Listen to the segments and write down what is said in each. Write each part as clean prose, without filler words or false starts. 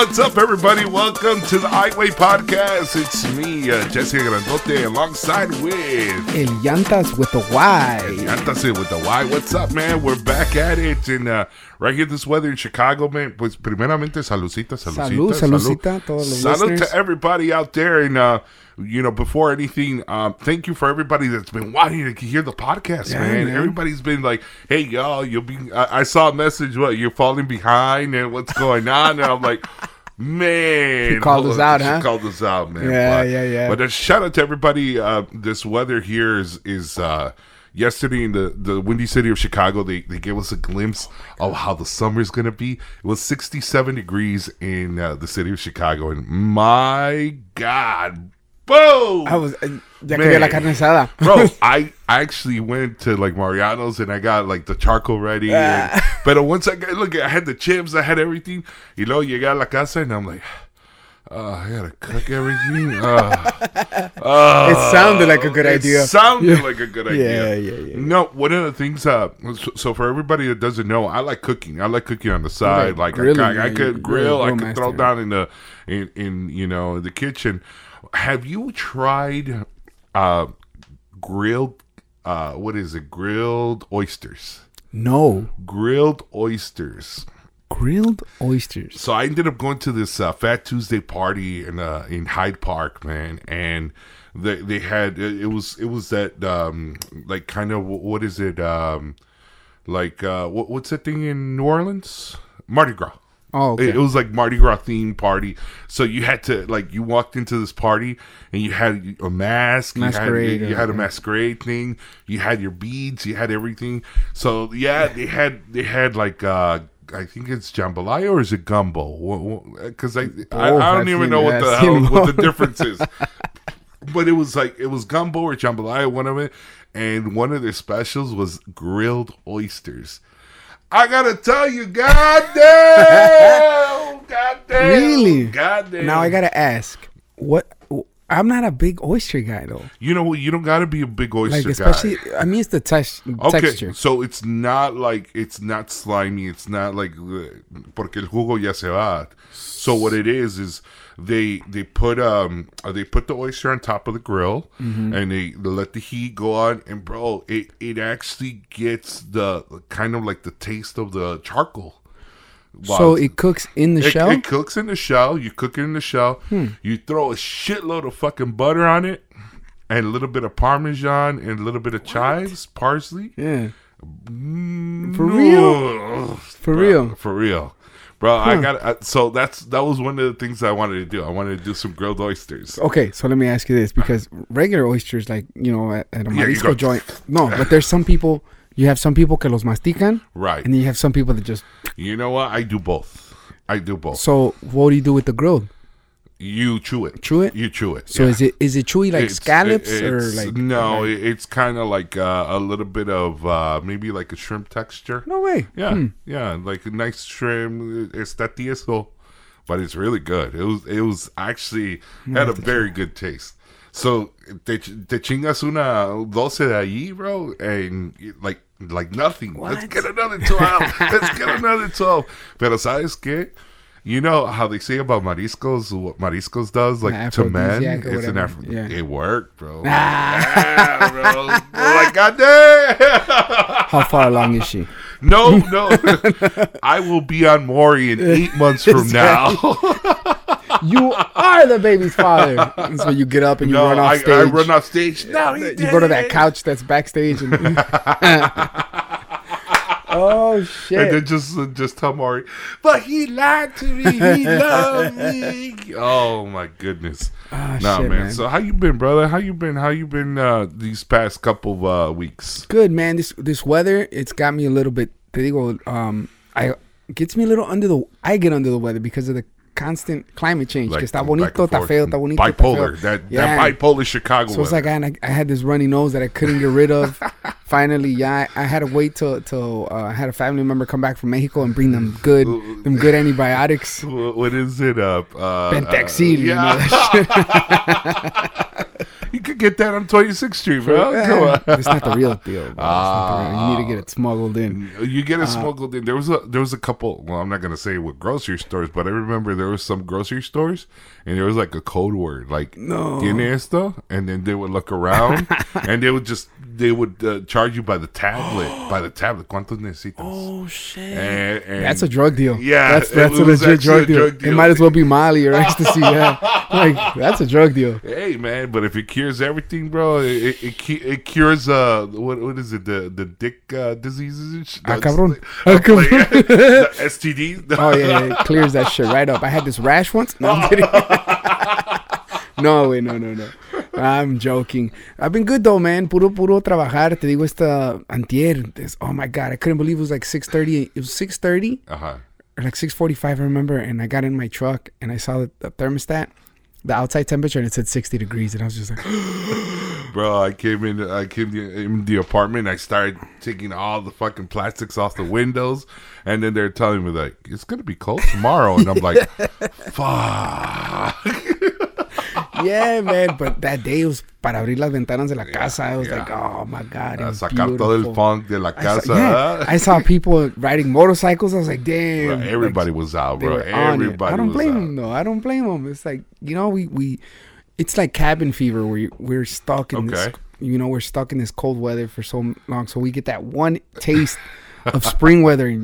What's up, everybody? Welcome to the Highway Podcast. It's me, Jesse Grandote, alongside with... El Yantas with the Y. El Yantas with the Y. What's up, man? We're back at it. And right here, this weather in Chicago, man. Pues, primeramente, saludcita. Salud to everybody out there. And, you know, before anything, thank you for everybody that's been wanting to hear the podcast, man. Everybody's been like, hey, y'all, you'll be... I saw a message, you're falling behind and what's going on? And I'm like... Man, she called us out, man. Yeah. But a shout out to everybody. This weather here is yesterday in the windy city of Chicago. They gave us a glimpse of how the summer is gonna be. It was 67 degrees in the city of Chicago, and my God, whoa! I was ya quería la carne asada, bro. I actually went to like Mariano's and I got like the charcoal ready. And, but once I got, look, I had the chips, I had everything. You know, llegué a la casa and I'm like, I gotta cook everything. It sounded like a good idea. Yeah. No, one of the things, so for everybody that doesn't know, I like cooking on the side. I could grill, I could throw down in the kitchen. Have you tried grilled? What is it? Grilled oysters. No. Grilled oysters. So I ended up going to this Fat Tuesday party in Hyde Park, man, and they had it was that like kind of what is it like what's that thing in New Orleans? Mardi Gras. Oh, okay. It was like Mardi Gras themed party. So you had to you walked into this party and you had a mask, you had a masquerade thing, you had your beads, you had everything. So yeah, they had like I think it's jambalaya or is it gumbo? Because I don't even know what the difference is. But it was gumbo or jambalaya, one of it, and one of their specials was grilled oysters. I gotta tell you, goddamn. Really? Goddamn. Now I gotta ask, what? I'm not a big oyster guy though. You know, you don't gotta be a big oyster guy. I mean, it's the texture. So it's not slimy. It's not like porque el jugo ya se va. So what it is they put the oyster on top of the grill, mm-hmm. and they let the heat go on, and bro, it actually gets the kind of like the taste of the charcoal. Wow. So it cooks in the shell? It cooks in the shell. You cook it in the shell. You throw a shitload of fucking butter on it, and a little bit of Parmesan, and a little bit of chives, parsley. Yeah. For real. Bro, huh. That was one of the things I wanted to do. I wanted to do some grilled oysters. Okay, so let me ask you this, because regular oysters, like, you know, at a marisco joint. No, but there's some people, you have some people que los mastican. Right. And you have some people that just... You know what? I do both. So what do you do with the grilled? You chew it. So yeah. Is it chewy like scallops or like... No, it's kind of like a little bit of maybe like a shrimp texture. No way. Yeah. Yeah, like a nice shrimp. Está tieso, but it's really good. It was actually had a very good taste. So te chingas una 12 de allí, bro, and like nothing. What? Let's get another 12. Pero ¿sabes qué? You know how they say about mariscos, what mariscos does, like to men, it's an African. Yeah. It worked, bro. Yeah, bro. Like, goddamn. How far along is she? No. I will be on Maury in 8 months from now. You are the baby's father. That's when you get up and run off stage. I run off stage. No, you go to that couch that's backstage and. Oh shit! And then just tell Maury, but he lied to me. He loved me. Oh my goodness! Oh, nah, shit, man. So how you been, brother? How you been? These past couple of weeks? Good, man. This weather, it's got me a little bit. Te digo, gets me a little under the. I get under the weather because of the constant climate change. Like, está bonito, está feo, está bonito. Bipolar. Está feo. That bipolar Chicago. So it's weather. Like I had this runny nose that I couldn't get rid of. Finally, I had to wait till I had a family member come back from Mexico and bring them good antibiotics. What is it up? Bentexil. You know that shit. You could get that on 26th Street, bro. It's not the real deal. You need to get it smuggled in. You get it smuggled in. There was a couple. Well, I'm not gonna say what grocery stores, but I remember there was some grocery stores, and there was like a code word, like no, tiene esto, and then they would look around, and they would charge you by the tablet, ¿Cuántos necesitas? Oh shit! And that's a drug deal. Yeah, that's a legit drug deal. It might as well be Molly or ecstasy. Yeah, like that's a drug deal. Hey man, but if it cures everything, bro, it cures what is it, the dick diseases and shit. The STDs. Oh yeah, it clears that shit right up. I had this rash once. No, I'm kidding. No, wait, no. I'm joking. I've been good though, man. Puro trabajar. Te digo esta antier. Oh my god, I couldn't believe it was like 6:30. It was 6:30. Or like 6:45, I remember. And I got in my truck and I saw the thermostat, the outside temperature, and it said 60 degrees, and I was just like, "Bro, I came in the apartment. I started taking all the fucking plastics off the windows, and then they're telling me like it's gonna be cold tomorrow," and I'm like, "Fuck." Yeah, man. But that day was para abrir las ventanas de la casa. I was like, "Oh my god, it's sacar todo el funk de la casa." I saw people riding motorcycles. I was like, "Damn!" Bro, everybody was out, bro. Everybody. I don't blame them. It's like, you know, it's like cabin fever where we're stuck in this. You know, we're stuck in this cold weather for so long, so we get that one taste of spring weather.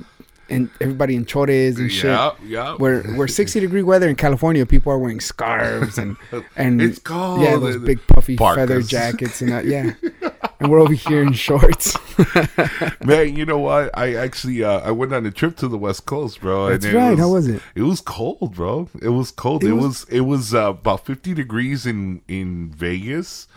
And everybody in chores and shit. Yeah. We're 60-degree weather in California. People are wearing scarves and it's cold. Yeah, those big puffy feather jackets and and we're over here in shorts. Man, you know what? I actually I went on a trip to the West Coast, bro. That's right. How was it? It was cold, bro. It was cold. It was about 50 degrees in Vegas,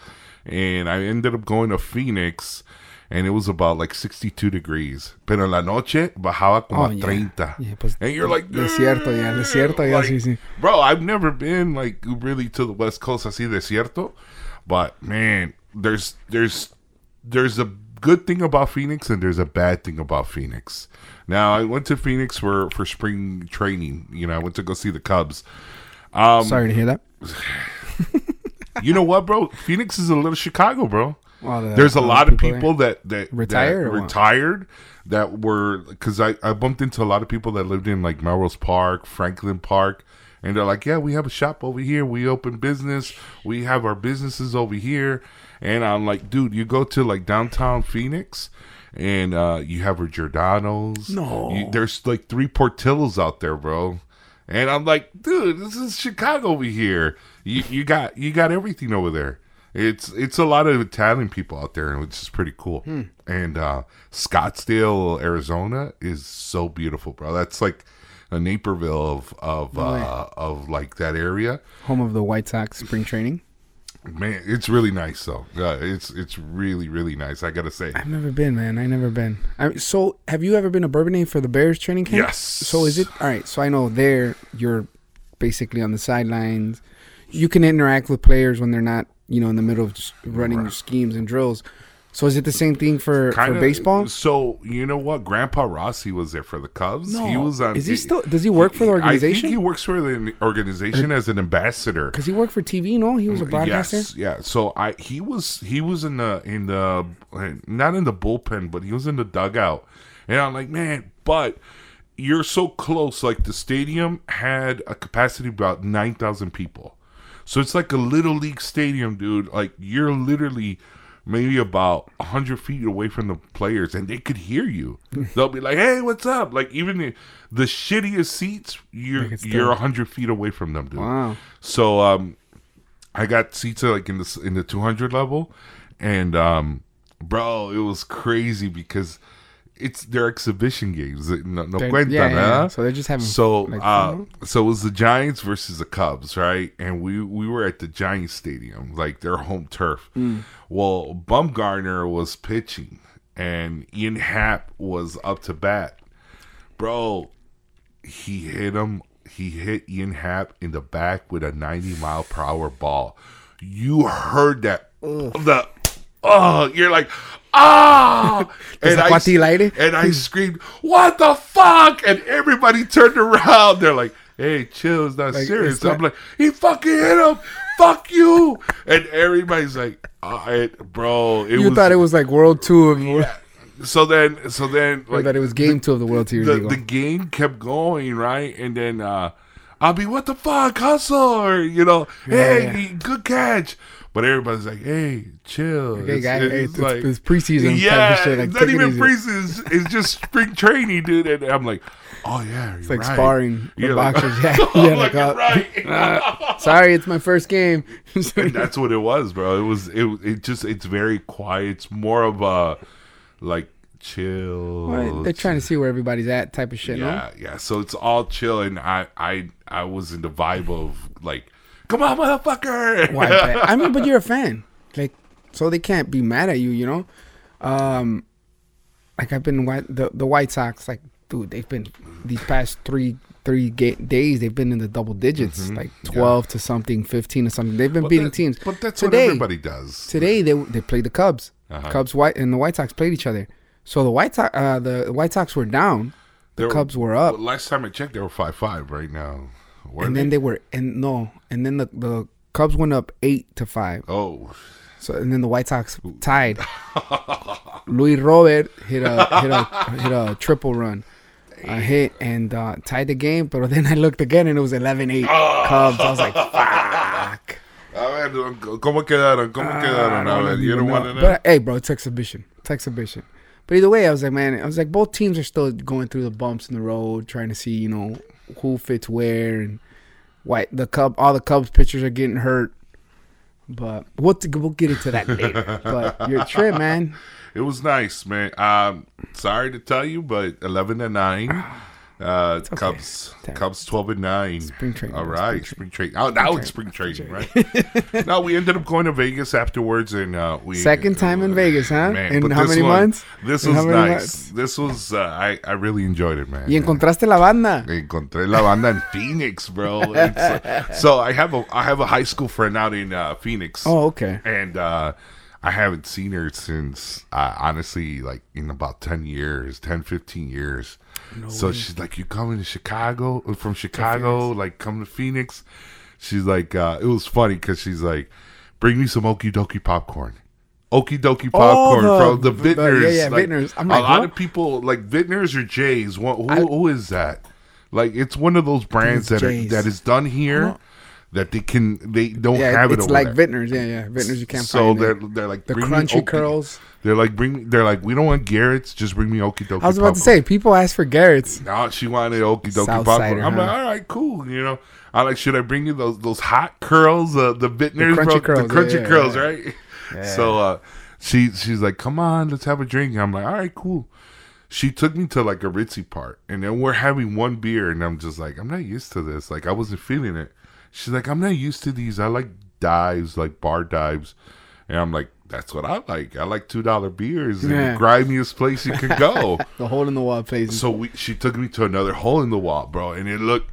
and I ended up going to Phoenix. And it was about like 62 degrees. Pero en la noche bajaba como a 30. Yeah, pues, and you're like, desierto, like, sí. Bro, I've never been like really to the West Coast así desierto. But man, there's a good thing about Phoenix and there's a bad thing about Phoenix. Now I went to Phoenix for spring training. You know, I went to go see the Cubs. Sorry to hear that. You know what, bro? Phoenix is a little Chicago, bro. There's a lot of people that retired that were, because I bumped into a lot of people that lived in like Melrose Park, Franklin Park, and they're like, yeah, we have a shop over here, we open business, we have our businesses over here, and I'm like, dude, you go to like downtown Phoenix and you have a Giordano's. There's like 3 Portillo's out there, bro. And I'm like, dude, this is Chicago over here. You got everything over there. It's a lot of Italian people out there, which is pretty cool. And Scottsdale, Arizona is so beautiful, bro. That's like a Naperville of like that area. Home of the White Sox spring training. Man, it's really nice though. It's really, really nice, I gotta say. I've never been, man. So have you ever been to Bourbonnet for the Bears training camp? Yes. So is it all right? So I know there you're basically on the sidelines. You can interact with players when they're not, you know, in the middle of just running schemes and drills. So is it the same thing for baseball? So, you know what? Grandpa Rossi was there for the Cubs. No. He was on. Is he still? Does he work for the organization? I think he works for the organization as an ambassador. Because he worked for TV, no? He was a broadcaster? Yes, yeah. So he was in the not in the bullpen, but he was in the dugout. And I'm like, man, but you're so close. Like the stadium had a capacity of about 9,000 people. So it's like a little league stadium, dude. Like you're literally maybe about 100 feet away from the players, and they could hear you. They'll be like, "Hey, what's up?" Like even the shittiest seats, you're 100 feet away from them, dude. Wow. So I got seats like in the 200 level, and bro, it was crazy because it's their exhibition games. No cuentan, yeah. So they're just having. So, like, so it was the Giants versus the Cubs, right? And we were at the Giants stadium, like their home turf. Well, Bumgarner was pitching, and Ian Happ was up to bat. Bro, he hit him. He hit Ian Happ in the back with a 90-mile-per-hour ball. You heard that? You're like. And I screamed, "What the fuck?" And everybody turned around. They're like, "Hey, chill, it's not serious." I'm like, "He fucking hit him fuck you. And everybody's like, all right, bro. You thought it was like World 2 of... Yeah. So then, like, that it was game 2 of the World Series. The game kept going, right? And then I'll be, what the fuck, hustle, or, you know, good catch. But everybody's like, hey, chill. Okay, it's preseason. Yeah, type of shit. Like, it's not even preseason. It's just spring training, dude. And I'm like, oh, yeah, you're right. It's like sparring. You're like, boxers. Yeah, yeah, like, you're right. Sorry, it's my first game. And that's what it was, bro. It was it's very quiet. It's more of a... like chill. Well, they're trying to see where everybody's at, type of shit. Yeah, no? Yeah. So it's all chill, and I was in the vibe of like, come on, motherfucker. Why? I mean, but you're a fan, like, so they can't be mad at you, you know. Like I've been the White Sox, like, dude, they've been these past three days, they've been in the double digits, mm-hmm. like 12 to something, 15 or something. They've been beating teams. But that's what everybody does. Today they played the Cubs. Uh-huh. The White Sox played each other. So the White Sox were down. The Cubs were up. Well, last time I checked, they were 5-5 right now. And then the Cubs went up 8-5. Oh. So and then the White Sox tied. Luis Robert hit a triple run. I hit and tied the game, but then I looked again and it was 11-8 Cubs. I was like, fuck. A ver, ¿cómo quedaron? A ver, you don't want to know. But, hey, bro, it's exhibition. But either way, I was like, both teams are still going through the bumps in the road, trying to see, you know, who fits where and why all the Cubs pitchers are getting hurt. But we'll get into that later. But your trip, man. It was nice, man. Sorry to tell you, but 11-9. Okay. Cubs 12-9. Spring training. All right, spring training. Oh, now it's spring training, right? No, we ended up going to Vegas afterwards, and we second time in Vegas, huh? Man, in how many months? This was nice. This was I really enjoyed it, man. Y encontraste la banda. Encontré la banda in Phoenix, bro. So I have a high school friend out in Phoenix. Oh, okay. And I haven't seen her since, honestly, like in about 10-15 years. No so way. She's like, you coming to Chicago? From Chicago, like, come to Phoenix? She's like, it was funny because she's like, bring me some Okie Dokie popcorn. Okie Dokie popcorn from the Vitner's. Yeah, like, Vitner's. I'm like, a lot of people, like Vitner's or Jay's. Who is that? Like, it's one of those brands that is done here. That they don't have it over there. It's like Vitner's, Vitner's you can't find. So they're like the crunchy curls. They're like we don't want Garrett's, just bring me Okie Dokie. I was about to say people ask for Garrett's. No, she wanted Okie Dokie popcorn. I'm like, all right, cool, you know. I like, should I bring you those hot curls, the Vitner's, the crunchy curls, right? Yeah. So she's like, come on, let's have a drink. I'm like, all right, cool. She took me to like a ritzy part, and then we're having one beer, and I'm just like, I'm not used to this. Like I wasn't feeling it. She's like, I'm not used to these. I like dives, like bar dives. And I'm like, that's what I like. I like $2 beers in the grimiest place you can go. The hole-in-the-wall place. So she took me to another hole-in-the-wall, bro. And it looked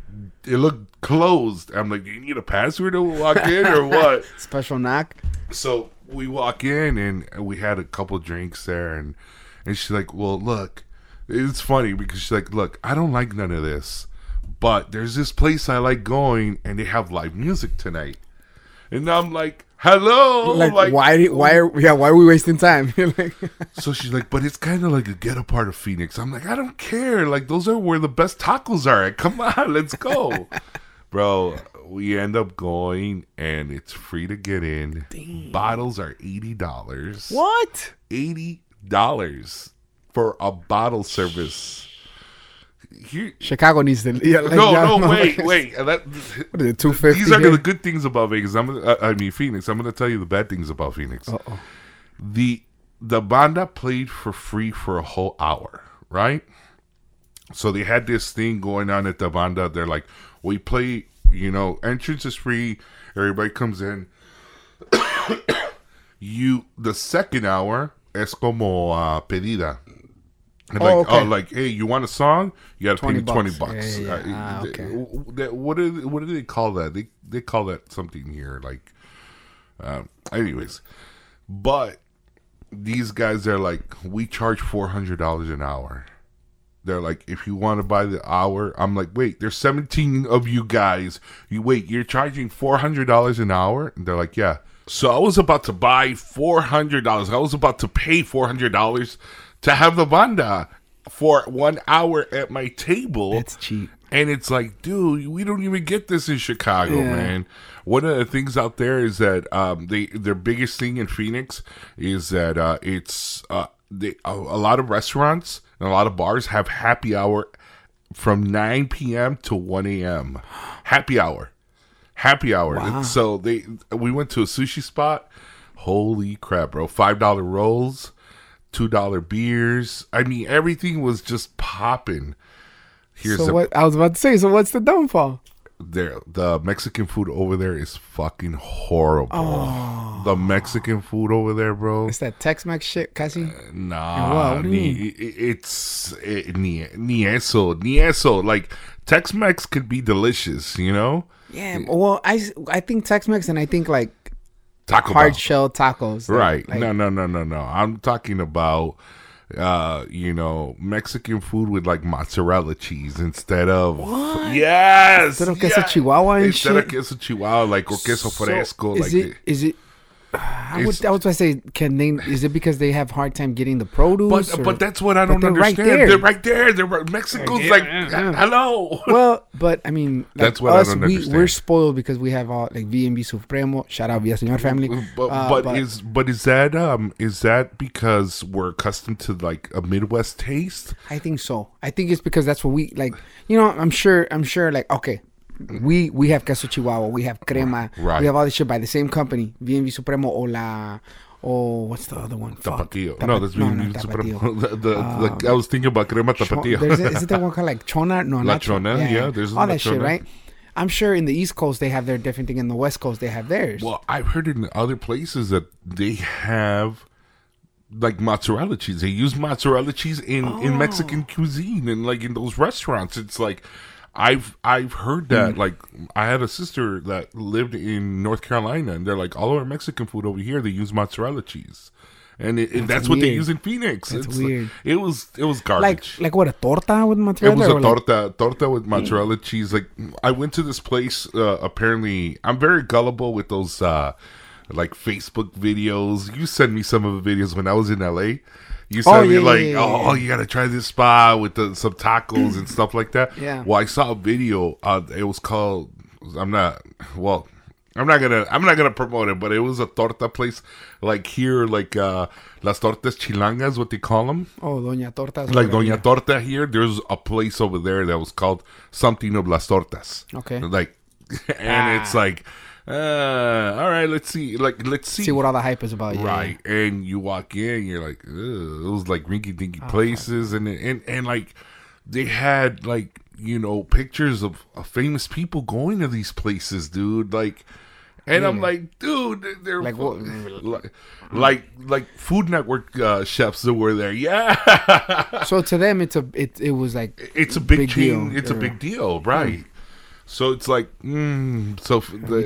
closed. I'm like, you need a password to walk in or what? Special knock. So we walk in, and we had a couple drinks there. And she's like, well, look. It's funny because she's like, look, I don't like none of this. But there's this place I like going, and they have live music tonight. And I'm like, hello. Like why are we wasting time? Like, so she's like, but it's kind of like a ghetto part of Phoenix. I'm like, I don't care. Like, those are where the best tacos are at. Come on, let's go. Bro, we end up going, and it's free to get in. Dang. Bottles are $80. What? $80 for a bottle service. Chicago needs to. Yeah, like, wait. What is it, 250? These are the good things about Vegas. Phoenix. I'm gonna tell you the bad things about Phoenix. Uh-oh. The banda played for free for a whole hour, right? So they had this thing going on at the banda. They're like, we play. You know, entrance is free. Everybody comes in. The second hour es como pedida. And like, hey, you want a song? You got to pay me $20. Yeah, yeah. What do they call that? They call that something here. Like, anyways, but these guys are like, we charge $400 an hour. They're like, if you want to buy the hour, I'm like, wait, there's 17 of you guys. You're charging $400 an hour? And they're like, yeah. So I was about to buy $400. I was about to pay $400 to have the banda for 1 hour at my table. That's cheap. And it's like, dude, we don't even get this in Chicago, man. One of the things out there is that their biggest thing in Phoenix is that a lot of restaurants and a lot of bars have happy hour from 9 p.m. to 1 a.m. Happy hour. Wow. And so we went to a sushi spot. Holy crap, bro. $5 rolls, $2 beers. I mean, everything was just popping. I was about to say, so what's the downfall? The Mexican food over there is fucking horrible. Oh. The Mexican food over there, bro. It's that Tex-Mex shit, casi. Nah, what do you mean? Ni eso. Like, Tex-Mex could be delicious, you know? Yeah. Well, I think Tex-Mex, and I think like Taco hard Bell. Shell tacos. Right. Like, no. I'm talking about Mexican food with like mozzarella cheese instead of what? Yes, instead of queso chihuahua and instead shit? Of queso chihuahua, like, or queso fresco. I was going to say, is it because they have hard time getting the produce? But that's what I don't understand. They're right there. Mexico's hello. Well, but I mean, like, that's what I don't understand. We're spoiled because we have all like V&V Supremo. Shout out Villaseñor family. Is that because we're accustomed to like a Midwest taste? I think so. I think it's because that's what we like. You know, I'm sure. Like, okay. We have queso chihuahua, we have crema, right. We have all this shit by the same company, V&V Supremo or what's the other one? Tapatio. No, that's V&V Supremo. I was thinking about crema tapatio. Is it the one called like chona? No, not chona. Yeah, there's all that chona. Shit, right? I'm sure in the East Coast they have their different thing, in the West Coast they have theirs. Well, I've heard in other places that they have like mozzarella cheese. They use mozzarella cheese in Mexican cuisine and like in those restaurants. It's like, I've heard that. Like, I had a sister that lived in North Carolina, and they're like, all of our Mexican food over here, they use mozzarella cheese, and that's what they use in Phoenix. It's weird. Like, it was garbage. Like what, a torta with mozzarella? It was torta with mozzarella cheese. Like, I went to this place. Apparently, I'm very gullible with those like Facebook videos. You sent me some of the videos when I was in LA. You said you got to try this spot with some tacos and stuff like that. Yeah. Well, I saw a video. It was called, I'm not going to promote it, but it was a torta place like here, like Las Tortas Chilangas, what they call them. Oh, Doña Tortas. Like Doña Torta here. There's a place over there that was called something of Las Tortas. Okay. Like, and it's like, all right, let's see what all the hype is about. Yeah. Right, and you walk in, you're like, it was like rinky-dinky places, and like they had like, you know, pictures of famous people going to these places, dude. Like, and I'm like, dude, they're like what? like Food Network chefs that were there, yeah. So to them, it was like it's a big chain, deal. It's a big deal, right? So it's like, you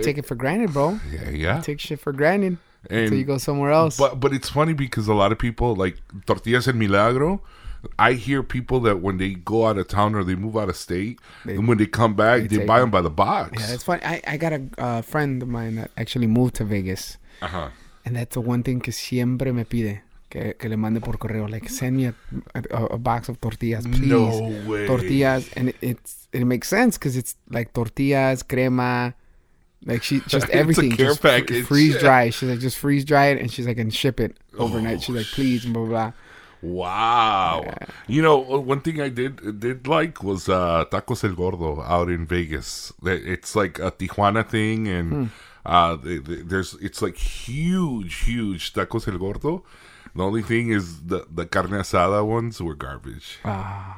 take it for granted, bro. Yeah. You take shit for granted until you go somewhere else. But it's funny because a lot of people, like Tortillas El Milagro, I hear people that when they go out of town or they move out of state, and when they come back, they buy them by the box. Yeah, that's funny. I got a friend of mine that actually moved to Vegas. Uh-huh. And that's the one thing que siempre me pide. Que le mande por correo, like, send me a box of tortillas, please. No way. Tortillas, and it makes sense because it's like tortillas, crema, like she just everything. It's a care package. Freeze dry. She's like, just freeze dry it, and she's like, and ship it overnight. She's like, please, blah blah. Wow. Yeah. You know, one thing I did like was Tacos El Gordo out in Vegas. It's like a Tijuana thing, and it's like huge Tacos El Gordo. The only thing is the carne asada ones were garbage.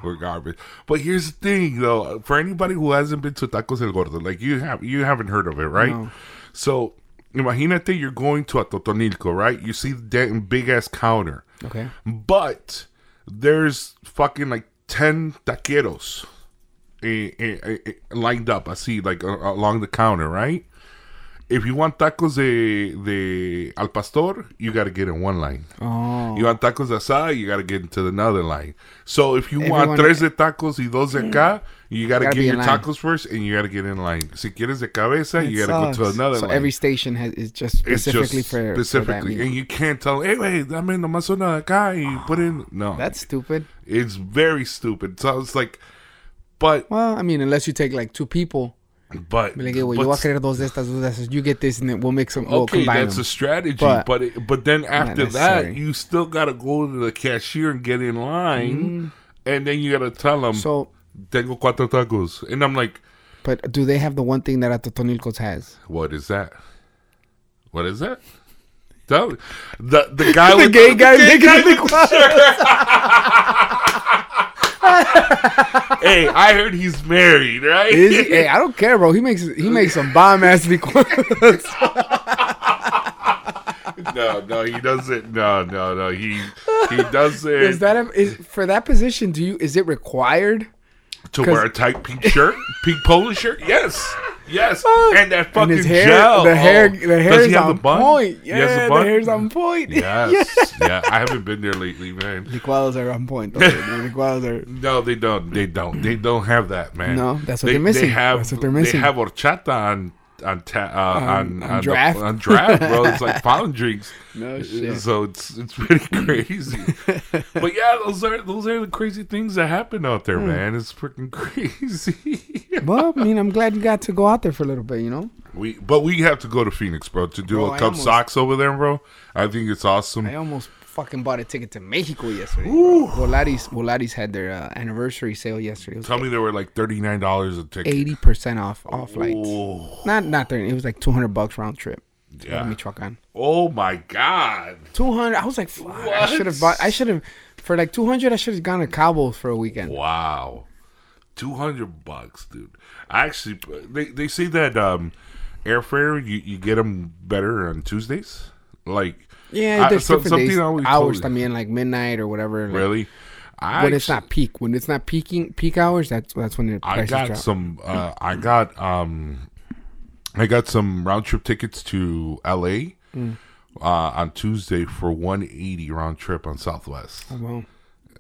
Were garbage. But here's the thing, though. For anybody who hasn't been to Tacos El Gordo, like you haven't heard of it, right? No. So, imagínate you're going to Atotonilco, right? You see the big-ass counter. Okay. But there's fucking like 10 taqueros lined up, I see, like along the counter, right? If you want tacos de al pastor, you got to get in one line. Oh. You want tacos de asada, you got to get into another line. So if you want tres de tacos y dos de acá, you got to get your tacos first and you got to get in line. Si quieres de cabeza, you got to go to another line. So every station is just specifically for that meal. And you can't tell, hey, wait, dame nomás una de acá y put in. No. That's stupid. It's very stupid. So it's like, but. Well, I mean, unless you take like two people. But you get this and we'll mix them. Okay, that's a strategy. But then after that, you still got to go to the cashier and get in line. Mm-hmm. And then you got to tell them, so, tengo cuatro tacos. And I'm like. But do they have the one thing that Atotonilco's has? What is that? What is that? The guy the with gay guy, the guy with the Hey, I heard he's married, right? Is he? Hey, I don't care, bro. He makes some bomb ass licuados. No, he doesn't. No, he doesn't. Is that for that position? Is it required to wear a tight pink shirt, pink polo shirt? Yes, and that fucking gel. The hair is on point. Yeah, the hair's on point. Yes, yeah. I haven't been there lately, man. Licuados are on point. Licuados are. No, they don't. They don't have that, man. No, that's what they're missing. That's what they're missing. They have horchata on draft. On draft, bro. It's like pound drinks. No shit. So it's pretty crazy. But yeah, those are the crazy things that happen out there, man. It's freaking crazy. Well, I mean, I'm glad you got to go out there for a little bit, you know. But we have to go to Phoenix, bro, to do a Cub Sox over there, bro. I think it's awesome. I almost fucking bought a ticket to Mexico yesterday. Volaris had their anniversary sale yesterday. Tell me they were like $39 a ticket. 80% off all flights. Not 30. It was like $200 round trip. Yeah. Michoacan. Oh my God. 200. I was like, fuck, I should have bought. I should have for like 200. I should have gone to Cabo for a weekend. Wow. $200, dude. Actually, they say that airfare you get them better on Tuesdays. Like yeah, there's different days, hours. I mean, like midnight or whatever. Like, really? It's not peak. When it's not peak hours, that's when the prices drop. I got some round trip tickets to LA on Tuesday for $180 round trip on Southwest. Oh, wow.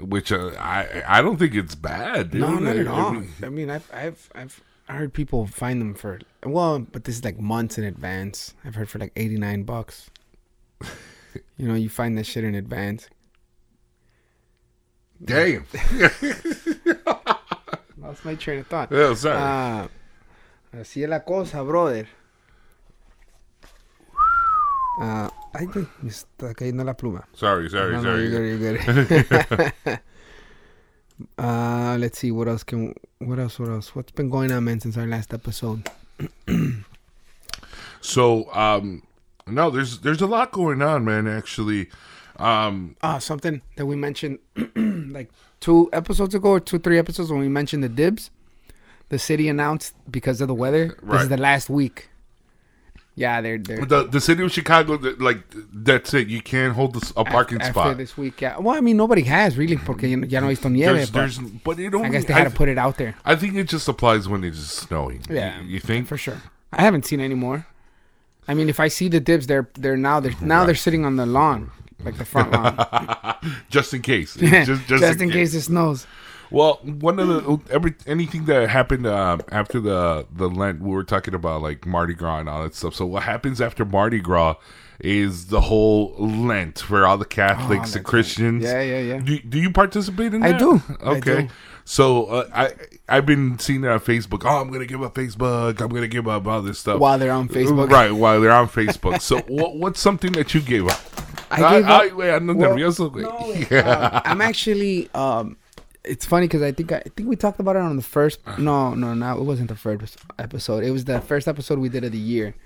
Which I don't think it's bad, dude. No, not at all. I mean, I've heard people find them for but this is like months in advance. I've heard for like $89. You know, you find that shit in advance. Damn. Lost my train of thought. Yeah, sorry. Así es la cosa, brother. I think me está cayendo la pluma. Sorry. You're good. Let's see. What else? What's been going on, man, since our last episode? So, no, there's a lot going on, man, actually. Something that we mentioned like 2 episodes ago or 3 episodes when we mentioned the dibs. The city announced because of the weather. Right. This is the last week. Yeah, they're the city of Chicago. Like that's it. You can't hold a parking spot after this week. Yeah. Well, I mean, nobody has really, porque ya no he visto nieve. But it only, I guess they had to put it out there. I think it just applies when it's snowing. Yeah, you think for sure. I haven't seen any more. I mean, if I see the dibs, they're sitting on the lawn, like the front lawn, just in case. just in case it snows. Well, one of anything that happened after the Lent, we were talking about like Mardi Gras and all that stuff. So what happens after Mardi Gras is the whole Lent for all the Catholics and Christians. Right. Yeah. Do you participate in that? I do. Okay. So I've been seeing that on Facebook. Oh, I'm going to give up Facebook. I'm going to give up all this stuff. While they're on Facebook. Right, while they're on Facebook. So what's something that you gave up? I'm actually... It's funny because I think we talked about it on the first. No, it wasn't the first episode. It was the first episode we did of the year,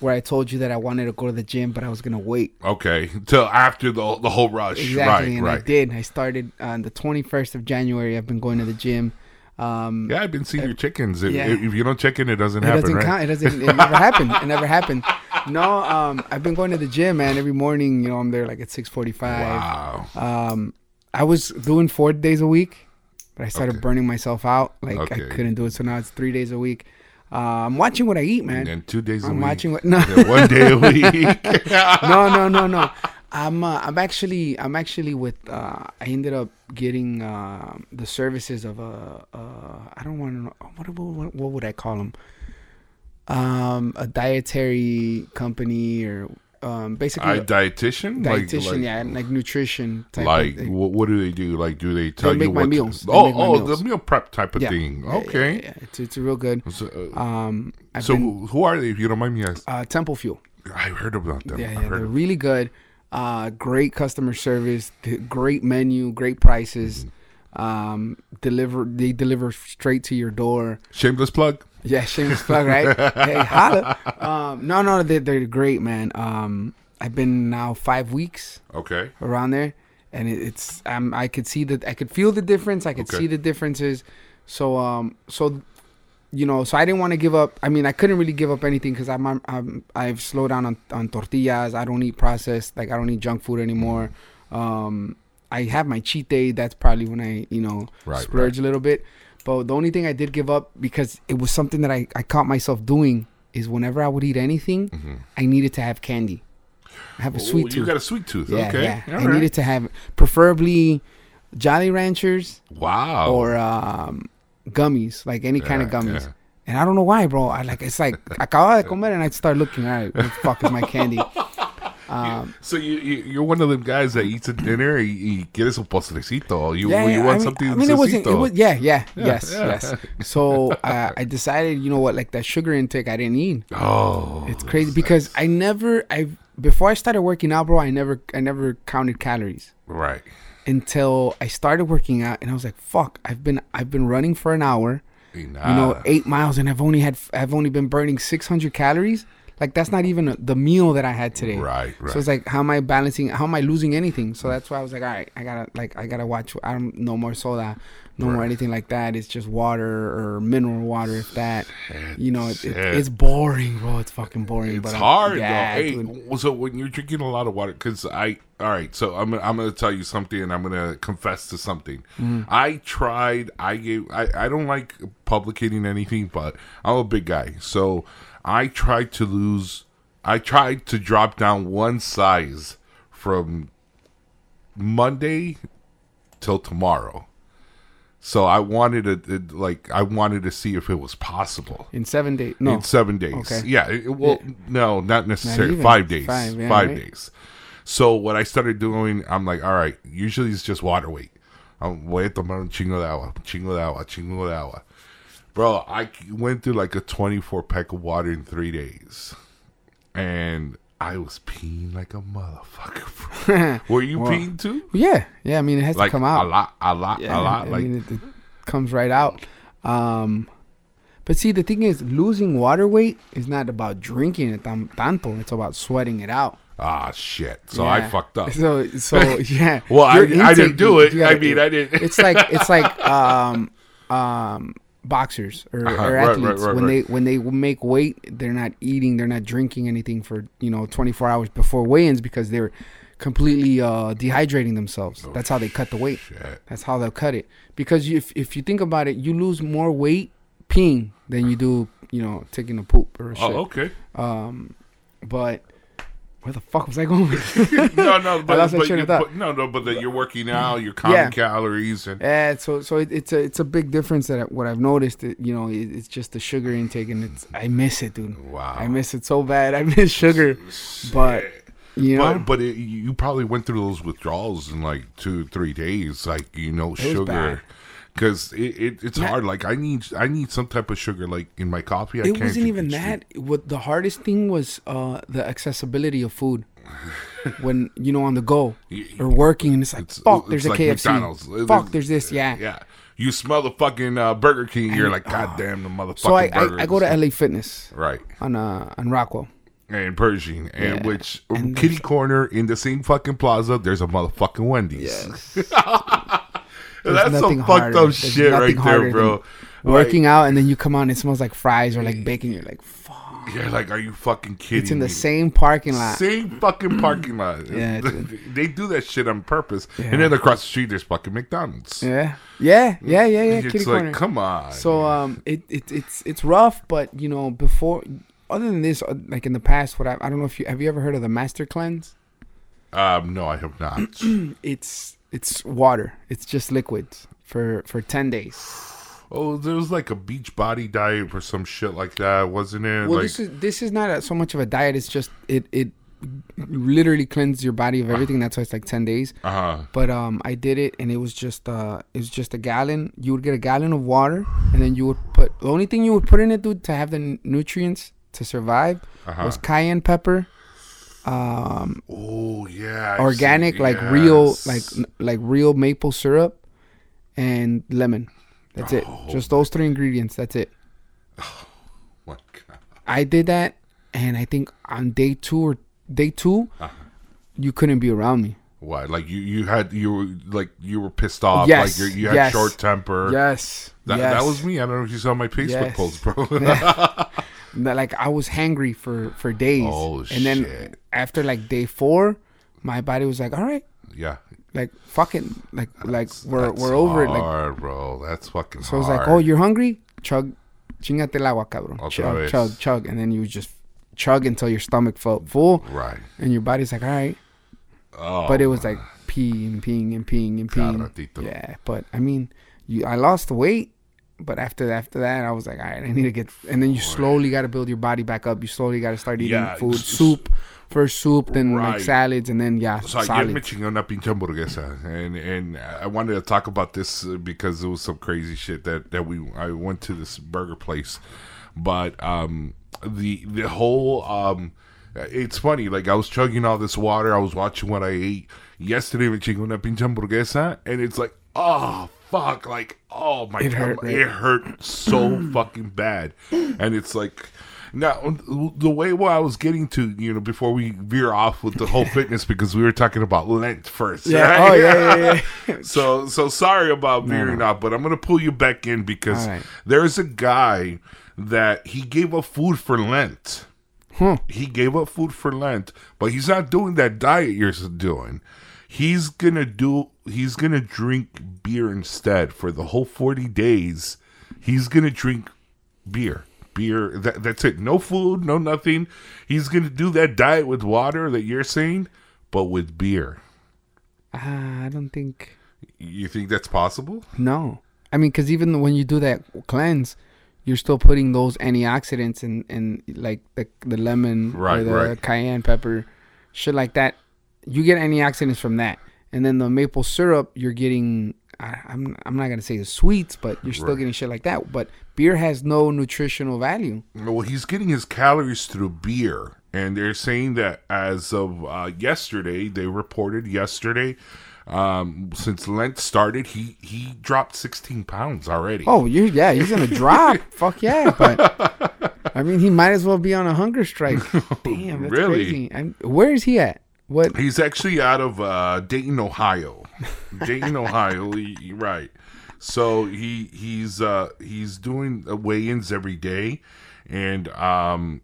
where I told you that I wanted to go to the gym, but I was gonna wait. Okay, till after the whole rush. Exactly, right. I did. I started on the 21st of January. I've been going to the gym. I've been seeing your chickens. If you don't chicken, it doesn't happen. Doesn't count. Right? It never happened. It never happened. No, I've been going to the gym, man. Every morning, you know, I'm there like at 6:45. Wow. I was doing 4 days a week, but I started burning myself out. Like I couldn't do it. So now it's 3 days a week. I'm watching what I eat, man. And 2 days a week. I'm watching what... No. One day a week. No. I'm actually with. I ended up getting the services of a. I don't want to know what would I call them. A dietary company or basically a dietitian. Like nutrition. Type like of, what do they do? Like do they tell you what? Meals. Oh, the meal prep type of thing. Okay, yeah. It's real good. So, who are they? If you don't mind me asking. Temple Fuel. I heard about them. Yeah, they're really good. Great customer service, great menu, great prices. Mm-hmm. They deliver straight to your door. Shameless plug. Yeah, shameless plug, right? Hey, holla. No, they're great, man. I've been now 5 weeks. Okay. Around there, and it's I could see that I could feel the difference. I could see the differences. So I didn't want to give up. I mean, I couldn't really give up anything because I've slowed down on tortillas. I don't eat processed. Like, I don't eat junk food anymore. I have my cheat day. That's probably when I, splurge a little bit. But the only thing I did give up, because it was something that I caught myself doing, is whenever I would eat anything, I needed to have candy. I have a sweet tooth. You got a sweet tooth. Yeah, okay. Yeah. I needed to have, preferably Jolly Ranchers. Wow. Or... gummies, like any kind of gummies, and I don't know why, bro. It's like acabo de comer, and I'd start looking. All right, what the fuck is my candy? So you're one of them guys that eats at dinner. You quieres un postrecito. You want something. So I decided, you know what, like that sugar intake I didn't eat. Oh, it's crazy because nice. Before I started working out, bro, I never counted calories. Right. Until I started working out, and I was like, "Fuck! I've been running for an hour, 8 miles, and I've only been burning 600 calories. Like that's not even the meal that I had today. Right. So it's like, how am I balancing? How am I losing anything? So that's why I was like, all right, I gotta watch. No more soda, no more anything like that. It's just water or mineral water, if that. It's boring, bro. It's fucking boring. It's hard, though. Hey, so when you're drinking a lot of water, because all right. So I'm gonna tell you something, and I'm gonna confess to something. Mm. I tried. I don't like publicating anything, but I'm a big guy, so. I tried to drop down one size from Monday till tomorrow. So I wanted to see if it was possible. In 7 days. Okay. Yeah. No, not necessarily. Not 5 days. Five days. So what I started doing, I'm like, all right, usually it's just water weight. Voy a tomar un chingo de agua, chingo de agua, chingo de agua. Bro, I went through like a 24 pack of water in 3 days. And I was peeing like a motherfucker. Were you peeing too? Yeah. Yeah, I mean, it has to come out. A lot. I mean, it comes right out. But see, the thing is, losing water weight is not about drinking it tanto. It's about sweating it out. Ah, shit. So I fucked up. So yeah. Well, I didn't do it. I didn't. It's like boxers or athletes when they make weight, they're not eating, they're not drinking anything for 24 hours before weigh-ins because they're completely dehydrating themselves. That's how they cut the weight. Shit. That's how they'll cut it, because if you think about it, you lose more weight peeing than you do taking a poop or shit. Okay. But where the fuck was I going with? But you're working out, you're counting calories, and so it's a big difference that what I've noticed. That, it's just the sugar intake, and I miss it, dude. Wow, I miss it so bad. I miss sugar, but you probably went through those withdrawals in like 2-3 days, sugar. Because it's hard. Like I need some type of sugar, like in my coffee. I can't. It wasn't even that. What the hardest thing was the accessibility of food when on the go or working, and it's like fuck. There's a KFC. McDonald's. Fuck. There's this. Yeah. Yeah. You smell the fucking Burger King. You're like, god damn the motherfucking. So I go to LA Fitness. Right. On Rockwell. And Pershing, and kitty corner in the same fucking plaza. There's a motherfucking Wendy's. Yes. That's some fucked up shit right there, bro. Working out, and then you come out and it smells like fries or like bacon. You're like, fuck. You're like, are you fucking kidding me? It's in the same parking lot. Same fucking parking lot. Yeah, they do that shit on purpose. Yeah. And then across the street, there's fucking McDonald's. Yeah. It's kitty corner. Come on. So it's rough, but you know, before, other than this, like in the past, what I don't know if you have you ever heard of the Master Cleanse? No, I have not. It's water. It's just liquids for 10 days. Oh, there was like a beach body diet or some shit like that, wasn't it? Well, like, this is not so much of a diet. It's just it literally cleanses your body of everything. That's why it's like 10 days. Uh-huh. But I did it, and it was just a gallon. You would get a gallon of water, and then you would put the only thing you would put in it, dude, to have the nutrients to survive was cayenne pepper. Oh yeah. Organic, like real, like real maple syrup, and lemon. That's it. Just those three ingredients. That's it. Oh, my God. I did that, and I think on day two, you couldn't be around me. What? Like you were pissed off. Yes. Like you had short temper. Yes. That was me. I don't know if you saw my Facebook posts, bro. Like I was hangry for days. Oh shit. And then after like day 4, my body was like, all right. Yeah. Like fucking like we're over it, like bro. That's fucking. So it's like, oh, you're hungry? Chug, chingate el agua, cabrón. Chug, and then you just chug until your stomach felt full, right? And your body's like, all right. Oh, but it was like peeing. Yeah, but I mean, I lost weight, but after that, I was like, all right, I need to get. And then you slowly got to build your body back up. You slowly got to start eating food, soup. First soup, then like salads, and then so I mentioned una pinche hamburguesa, and I wanted to talk about this because it was some crazy shit that I went to this burger place, but the whole it's funny, like I was chugging all this water, I was watching what I ate yesterday, mentioned una pinche hamburguesa, and it's like, oh fuck, like oh my god, it hurt so fucking bad, and it's like. Now, the way what I was getting to, you know, before we veer off with the whole fitness, because we were talking about Lent first. Yeah. Right? Oh, yeah. So sorry about veering off, but I'm going to pull you back in because there's a guy that he gave up food for Lent. Huh. He gave up food for Lent, but he's not doing that diet you're doing. He's going to drink beer instead for the whole 40 days. He's going to drink beer. That's it. No food, no nothing. He's gonna do that diet with water that you're saying, but with beer. I don't think. You think that's possible? No, I mean, because even when you do that cleanse, you're still putting those antioxidants and like the lemon or the cayenne pepper, shit like that. You get antioxidants from that, and then the maple syrup you're getting. I'm not gonna say the sweets, but you're still getting shit like that. But beer has no nutritional value. Well, he's getting his calories through beer, and they're saying that as of yesterday, they reported yesterday, since Lent started, he dropped 16 pounds already. Oh, he's gonna drop. Fuck yeah, but I mean, he might as well be on a hunger strike. Damn, that's really crazy. Where is he at? What? He's actually out of Dayton, Ohio. Right. So he's doing weigh-ins every day, and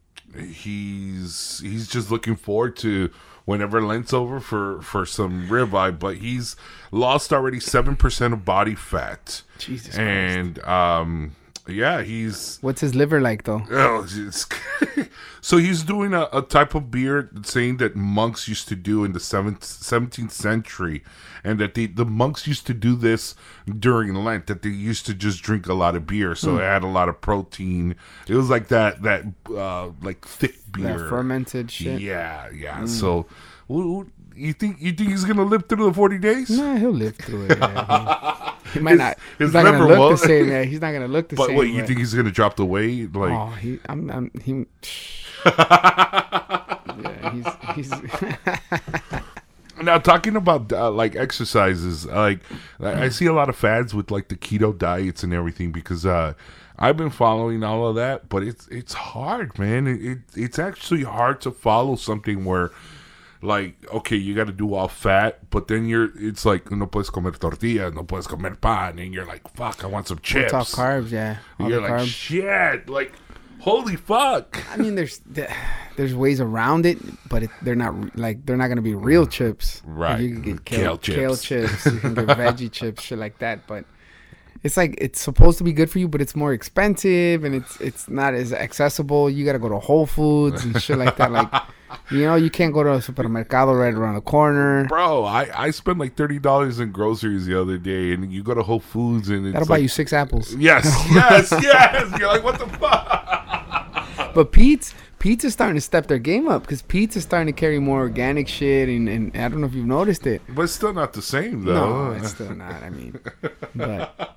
he's just looking forward to whenever Lent's over for some ribeye. But he's lost already 7% of body fat. Jesus Christ. And he's. What's his liver like though? Oh, so he's doing a type of beer saying that monks used to do in the 17th century, and that the monks used to do this during Lent, that they used to just drink a lot of beer, so it had a lot of protein. It was like that like thick beer, that fermented shit. Yeah. So you think he's gonna live through the 40 days? Nah, he'll live through it. Yeah. He might not. He's not gonna look the same. Yeah, he's not gonna look the same. But what you think he's gonna drop the weight? Like, oh, he. Yeah, he's. Now, talking about like exercises, like I see a lot of fads with like the keto diets and everything, because I've been following all of that, but it's hard, man. It's actually hard to follow something where. Like, okay, you got to do all fat, but then it's like, no puedes comer tortilla, no puedes comer pan, and you're like, fuck, I want some chips. It's all carbs, yeah. All you're like, carbs. Shit, like, Holy fuck! I mean, there's ways around it, but they're not gonna be real chips. Right? Like, you can get kale chips. You can get veggie chips, shit like that. But it's like, it's supposed to be good for you, but it's more expensive and it's not as accessible. You gotta go to Whole Foods and shit like that. Like, you know, you can't go to a supermercado right around the corner. Bro, I spent like $30 in groceries the other day, and you go to Whole Foods and it's that'll buy you 6 apples. Yes, yes, yes. You're like, what the fuck? But Pete's is starting to step their game up, because Pete's is starting to carry more organic shit, and I don't know if you've noticed it. But it's still not the same, though. No, it's still not. I mean, but,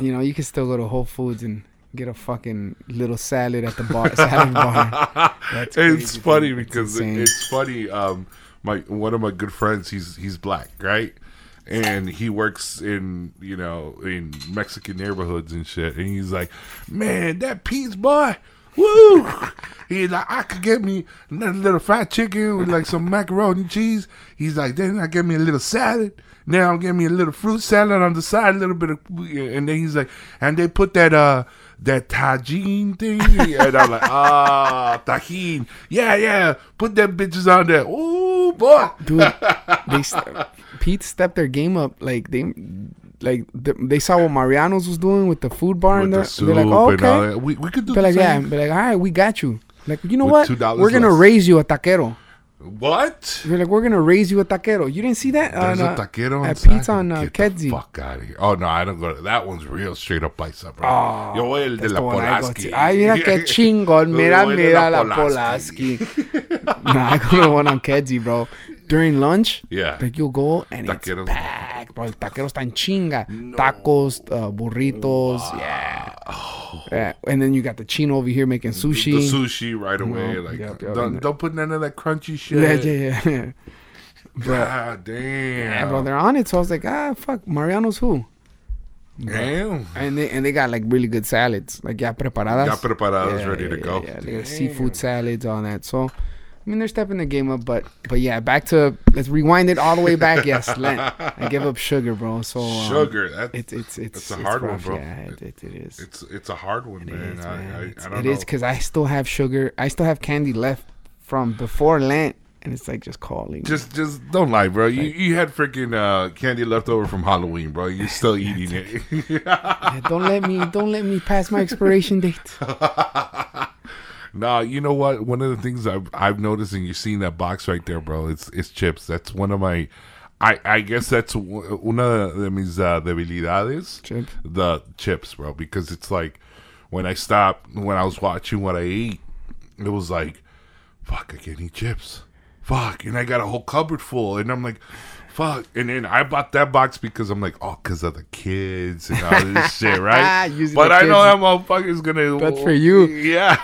you know, you can still go to Whole Foods and get a fucking little salad at the bar. Salad bar. That's it's funny because it's funny. One of my good friends, he's black, right? And he works in Mexican neighborhoods and shit. And he's like, man, that Pete's boy, woo! He's like, I could get me a little fried chicken with like some macaroni and cheese. He's like, then I get me a little salad. Now get me a little fruit salad on the side, a little bit of, and then he's like, and they put that tajin thing, and I'm like, tajin, yeah, put them bitches on there. Ooh, boy, dude, Pete stepped their game up. Like they saw what Mariano's was doing with the food bar, with and the soup, they're like, oh, okay, we could do. They're like, yeah, they're like, all right, we got you. Like, you know with what? We're gonna raise you a taquero. What? They're like, we're gonna raise you a taquero. You didn't see that? There's a taquero at Pete's on Kedzie. Fuck out of here! Oh no, I don't go to that one's real straight up paisa, bro. Oh, yo voy el de la Polaski. Ay, mira qué chingón! Mira la Polaski. Nah, I go to one on Kedzie, bro. During lunch, yeah, like you'll go and taqueros. It's packed, bro. Taqueros tan chinga, no. Tacos, burritos, yeah. Oh. Yeah. And then you got the chino over here making sushi. The sushi right away, like yep, don't put none of that crunchy shit. Yeah. But, God damn, yeah, bro, they're on it. So I was like, fuck, Mariano's who? Bro. Damn. And they got like really good salads, like ya preparadas, yeah, ready to go. Yeah, they got seafood salads, all that. So. I mean, they're stepping the game up, but yeah, back to, let's rewind it all the way back. Yes, Lent. I give up sugar, bro. So sugar, that's a hard rough, one, bro. Yeah, it is. It's a hard one, man. Is, man. I don't know. It is, because I still have sugar. I still have candy left from before Lent, and it's like just calling. Just don't lie, bro. You had freaking candy left over from Halloween, bro. You're still eating it. Yeah, don't let me pass my expiration date. Nah, you know what? One of the things I've noticed, and you're seeing that box right there, bro. It's chips. That's one of my, I guess that's una de mis debilidades. Chips. The chips, bro, because it's like when I was watching what I eat, it was like, fuck, I can't eat chips. Fuck, and I got a whole cupboard full, and I'm like, fuck. And then I bought that box because I'm like, oh, because of the kids and all this shit, right? But I know that motherfucker's gonna. That's for you. Yeah.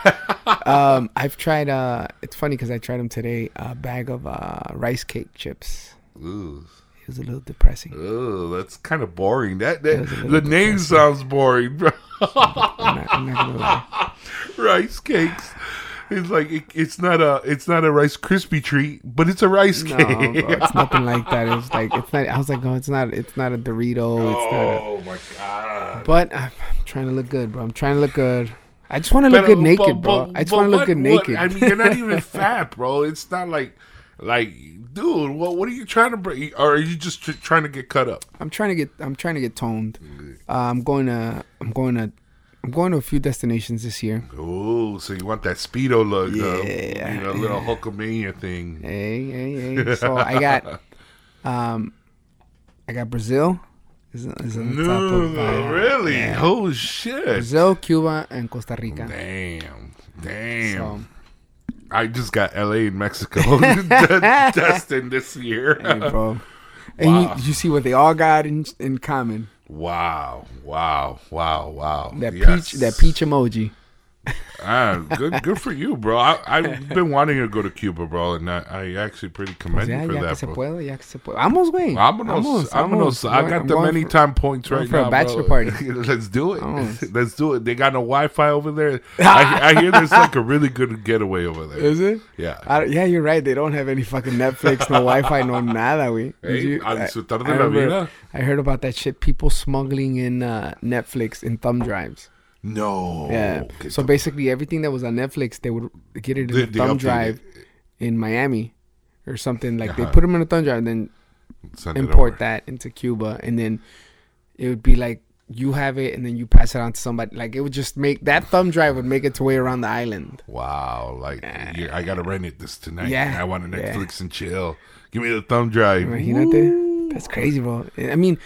I've tried. It's funny because I tried them today. A bag of rice cake chips. Ooh. It was a little depressing. Ooh, that's kind of boring. The name sounds boring, bro. I'm not rice cakes. It's like it's not a Rice Krispie treat, but it's a rice cake. No, bro, it's nothing like that. It's like it's not. I was like, oh, it's not a Dorito. Oh my god! But I'm trying to look good, bro. I'm trying to look good. I just want to look good naked, bro. I just want to look good naked. I mean, you're not even fat, bro. It's not like, dude, what are you trying to bring? Or are you just trying to get cut up? I'm trying to get toned. I'm going to a few destinations this year. Oh, so you want that Speedo look, little Hulkamania thing. Hey. So I got Brazil. Is on the top of, really? Yeah. Oh, shit. Brazil, Cuba, and Costa Rica. Damn. So, I just got L.A. and Mexico destined this year. Hey, bro. Wow. And you see what they all got in common. Wow. That peach emoji. Good for you, bro. I've been wanting to go to Cuba, bro, and I actually pretty commend you for that, bro. Ya que se puede. Vamos, güey. Vámonos. I got the many time points right now, bro. For a bachelor party. Let's do it. They got no Wi-Fi over there. I hear there's like a really good getaway over there. Is it? Yeah. Yeah, you're right. They don't have any fucking Netflix, no Wi-Fi, no nada, güey. Hey, a disfrutar de la vida. I heard about that shit. People smuggling in Netflix in thumb drives. No. Yeah. Okay, so basically everything that was on Netflix, they would get it in a thumb drive in Miami or something. Like they put them in a thumb drive and then import that into Cuba. And then it would be like you have it and then you pass it on to somebody. Like it would just make that thumb drive would make its way around the island. Wow. Like I got to rent it this tonight. Yeah. I want to Netflix and chill. Give me the thumb drive. Imagínate. That's crazy, bro. I mean,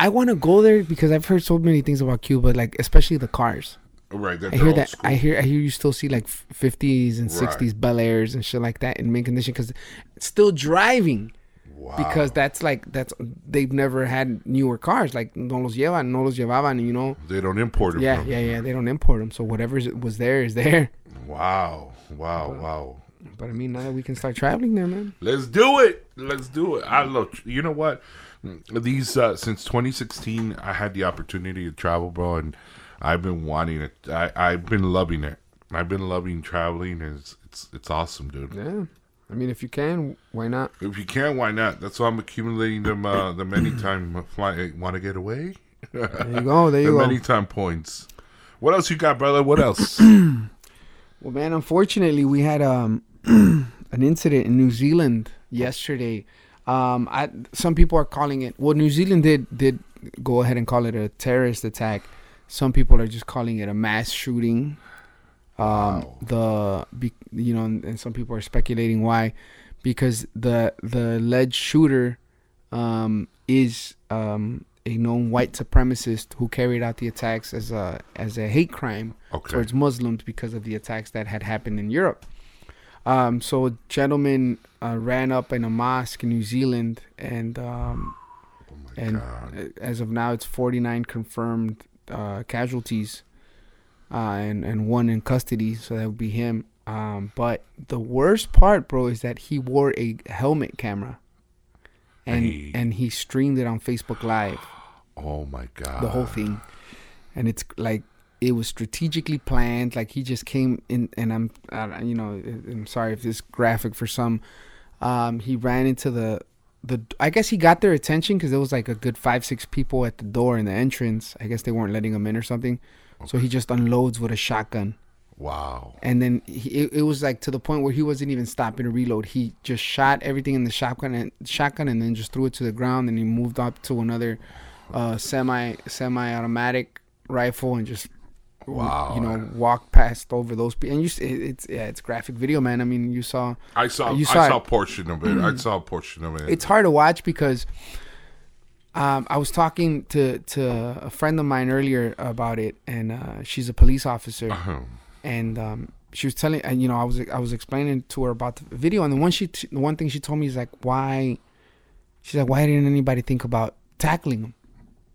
I want to go there because I've heard so many things about Cuba, like especially the cars. Right. I hear that. I hear you still see like 50s and 60s Bel Airs and shit like that in mint condition because it's still driving. Wow. Because that's they've never had newer cars. Like no los llevaban, you know. They don't import them. Yeah. They don't import them. So whatever was there is there. Wow. But I mean, now that we can start traveling there, man. Let's do it. I love. You know what? These since 2016, I had the opportunity to travel, bro, and I've been wanting it. I've been loving it. I've been loving traveling, and it's awesome, dude. Yeah, I mean, if you can, why not? If you can, why not? That's why I'm accumulating them anytime flying. Want to get away? There you go. The anytime points. What else you got, brother? What else? Well, man, unfortunately, we had an incident in New Zealand yesterday. Some people are calling it... Well, New Zealand did go ahead and call it a terrorist attack. Some people are just calling it a mass shooting. And some people are speculating why. Because the alleged shooter is a known white supremacist who carried out the attacks as a hate crime towards Muslims because of the attacks that had happened in Europe. So a gentleman ran up in a mosque in New Zealand, and God. As of now, it's 49 confirmed casualties, and one in custody. So that would be him. But the worst part, bro, is that he wore a helmet camera, and he streamed it on Facebook Live. Oh my God! The whole thing, and it's like. It was strategically planned. Like he just came in, and I'm sorry if this graphic for some. He ran into the. I guess he got their attention because there was like a good 5-6 people at the door in the entrance. I guess they weren't letting him in or something. Okay. So he just unloads with a shotgun. Wow. And then it was like to the point where he wasn't even stopping to reload. He just shot everything in the shotgun, and then just threw it to the ground. And he moved up to another semi-automatic rifle and just. Wow, you know, walk past over those people, and it's graphic video, man. I mean, I saw a portion of it. Mm-hmm. I saw a portion of it. It's hard to watch because I was talking to a friend of mine earlier about it, and she's a police officer, and she was telling, and you know, I was explaining to her about the video, and the one thing she told me is like, why didn't anybody think about tackling him,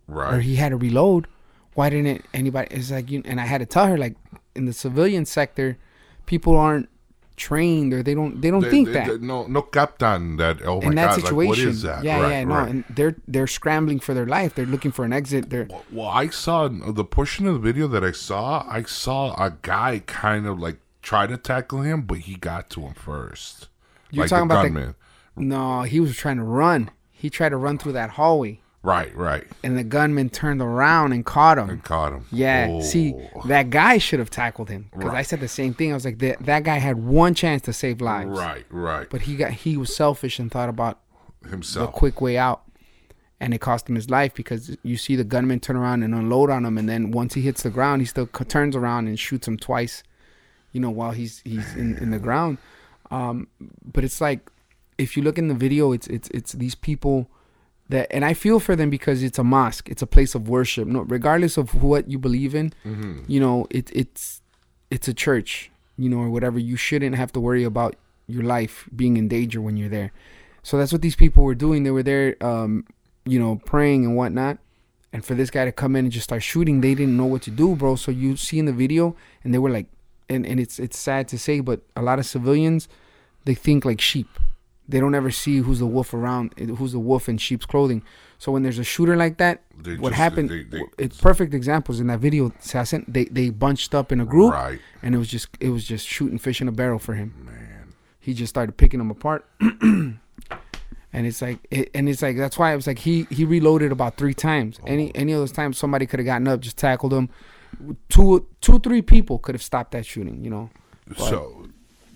right? Or he had to reload. Why didn't anybody? It's like, and I had to tell her, like, in the civilian sector, people aren't trained or they don't think that. No captan that. Oh my God! In that situation, like, what is that? Yeah, right. And they're scrambling for their life. They're looking for an exit. Well, I saw the portion of the video that I saw a guy kind of like try to tackle him, but he got to him first. You're like talking about gunman. No, he was trying to run. He tried to run through that hallway. Right. And the gunman turned around and caught him. Yeah. Oh. See, that guy should have tackled him because I said the same thing. I was like, that guy had one chance to save lives. Right. But he was selfish and thought about himself, the quick way out, and it cost him his life because you see the gunman turn around and unload on him, and then once he hits the ground, he still turns around and shoots him twice. You know, while he's in the ground. But it's like, if you look in the video, it's these people. And I feel for them because it's a mosque. It's a place of worship. No, regardless of what you believe in, you know, it's a church, you know, or whatever. You shouldn't have to worry about your life being in danger when you're there. So that's what these people were doing. They were there, you know, praying and whatnot. And for this guy to come in and just start shooting, they didn't know what to do, bro. So you see in the video, and they were like, and it's sad to say, but a lot of civilians, they think like sheep. They don't ever see who's the wolf around, who's the wolf in sheep's clothing. So when there's a shooter like that, happened? It's perfect examples in that video. They bunched up in a group, and it was just shooting fish in a barrel for him. Man, he just started picking them apart, and it's like that's why I was like he reloaded about 3 times. Any of those times somebody could have gotten up, just tackled him, two, three people could have stopped that shooting, you know. But,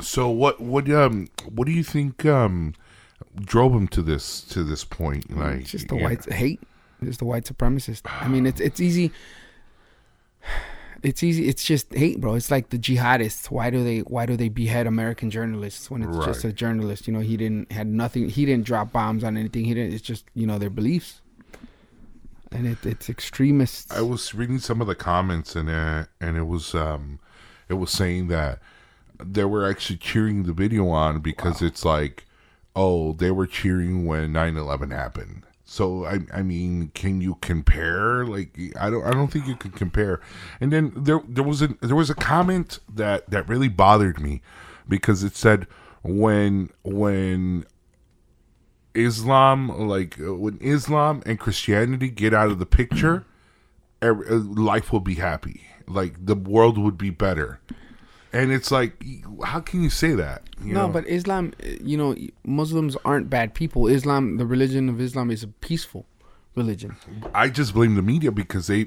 so what do you think drove him to this point? Like, just the white hate, just the white supremacist. I mean, it's easy. It's easy. It's just hate, bro. It's like the jihadists. Why do they behead American journalists when it's just a journalist? You know, he didn't drop bombs on anything. It's just, you know, their beliefs. And it's extremists. I was reading some of the comments and it was saying that they were actually cheering the video on because it's like, oh, they were cheering when 9/11 happened. So I mean, can you compare? Like, I don't think you can compare. And then there was a comment that really bothered me, because it said when Islam, like when Islam and Christianity get out of the picture, life will be happy. Like, the world would be better. And it's like, how can you say that? You know? But Islam, you know, Muslims aren't bad people. Islam, the religion of Islam, is a peaceful religion. I just blame the media, because they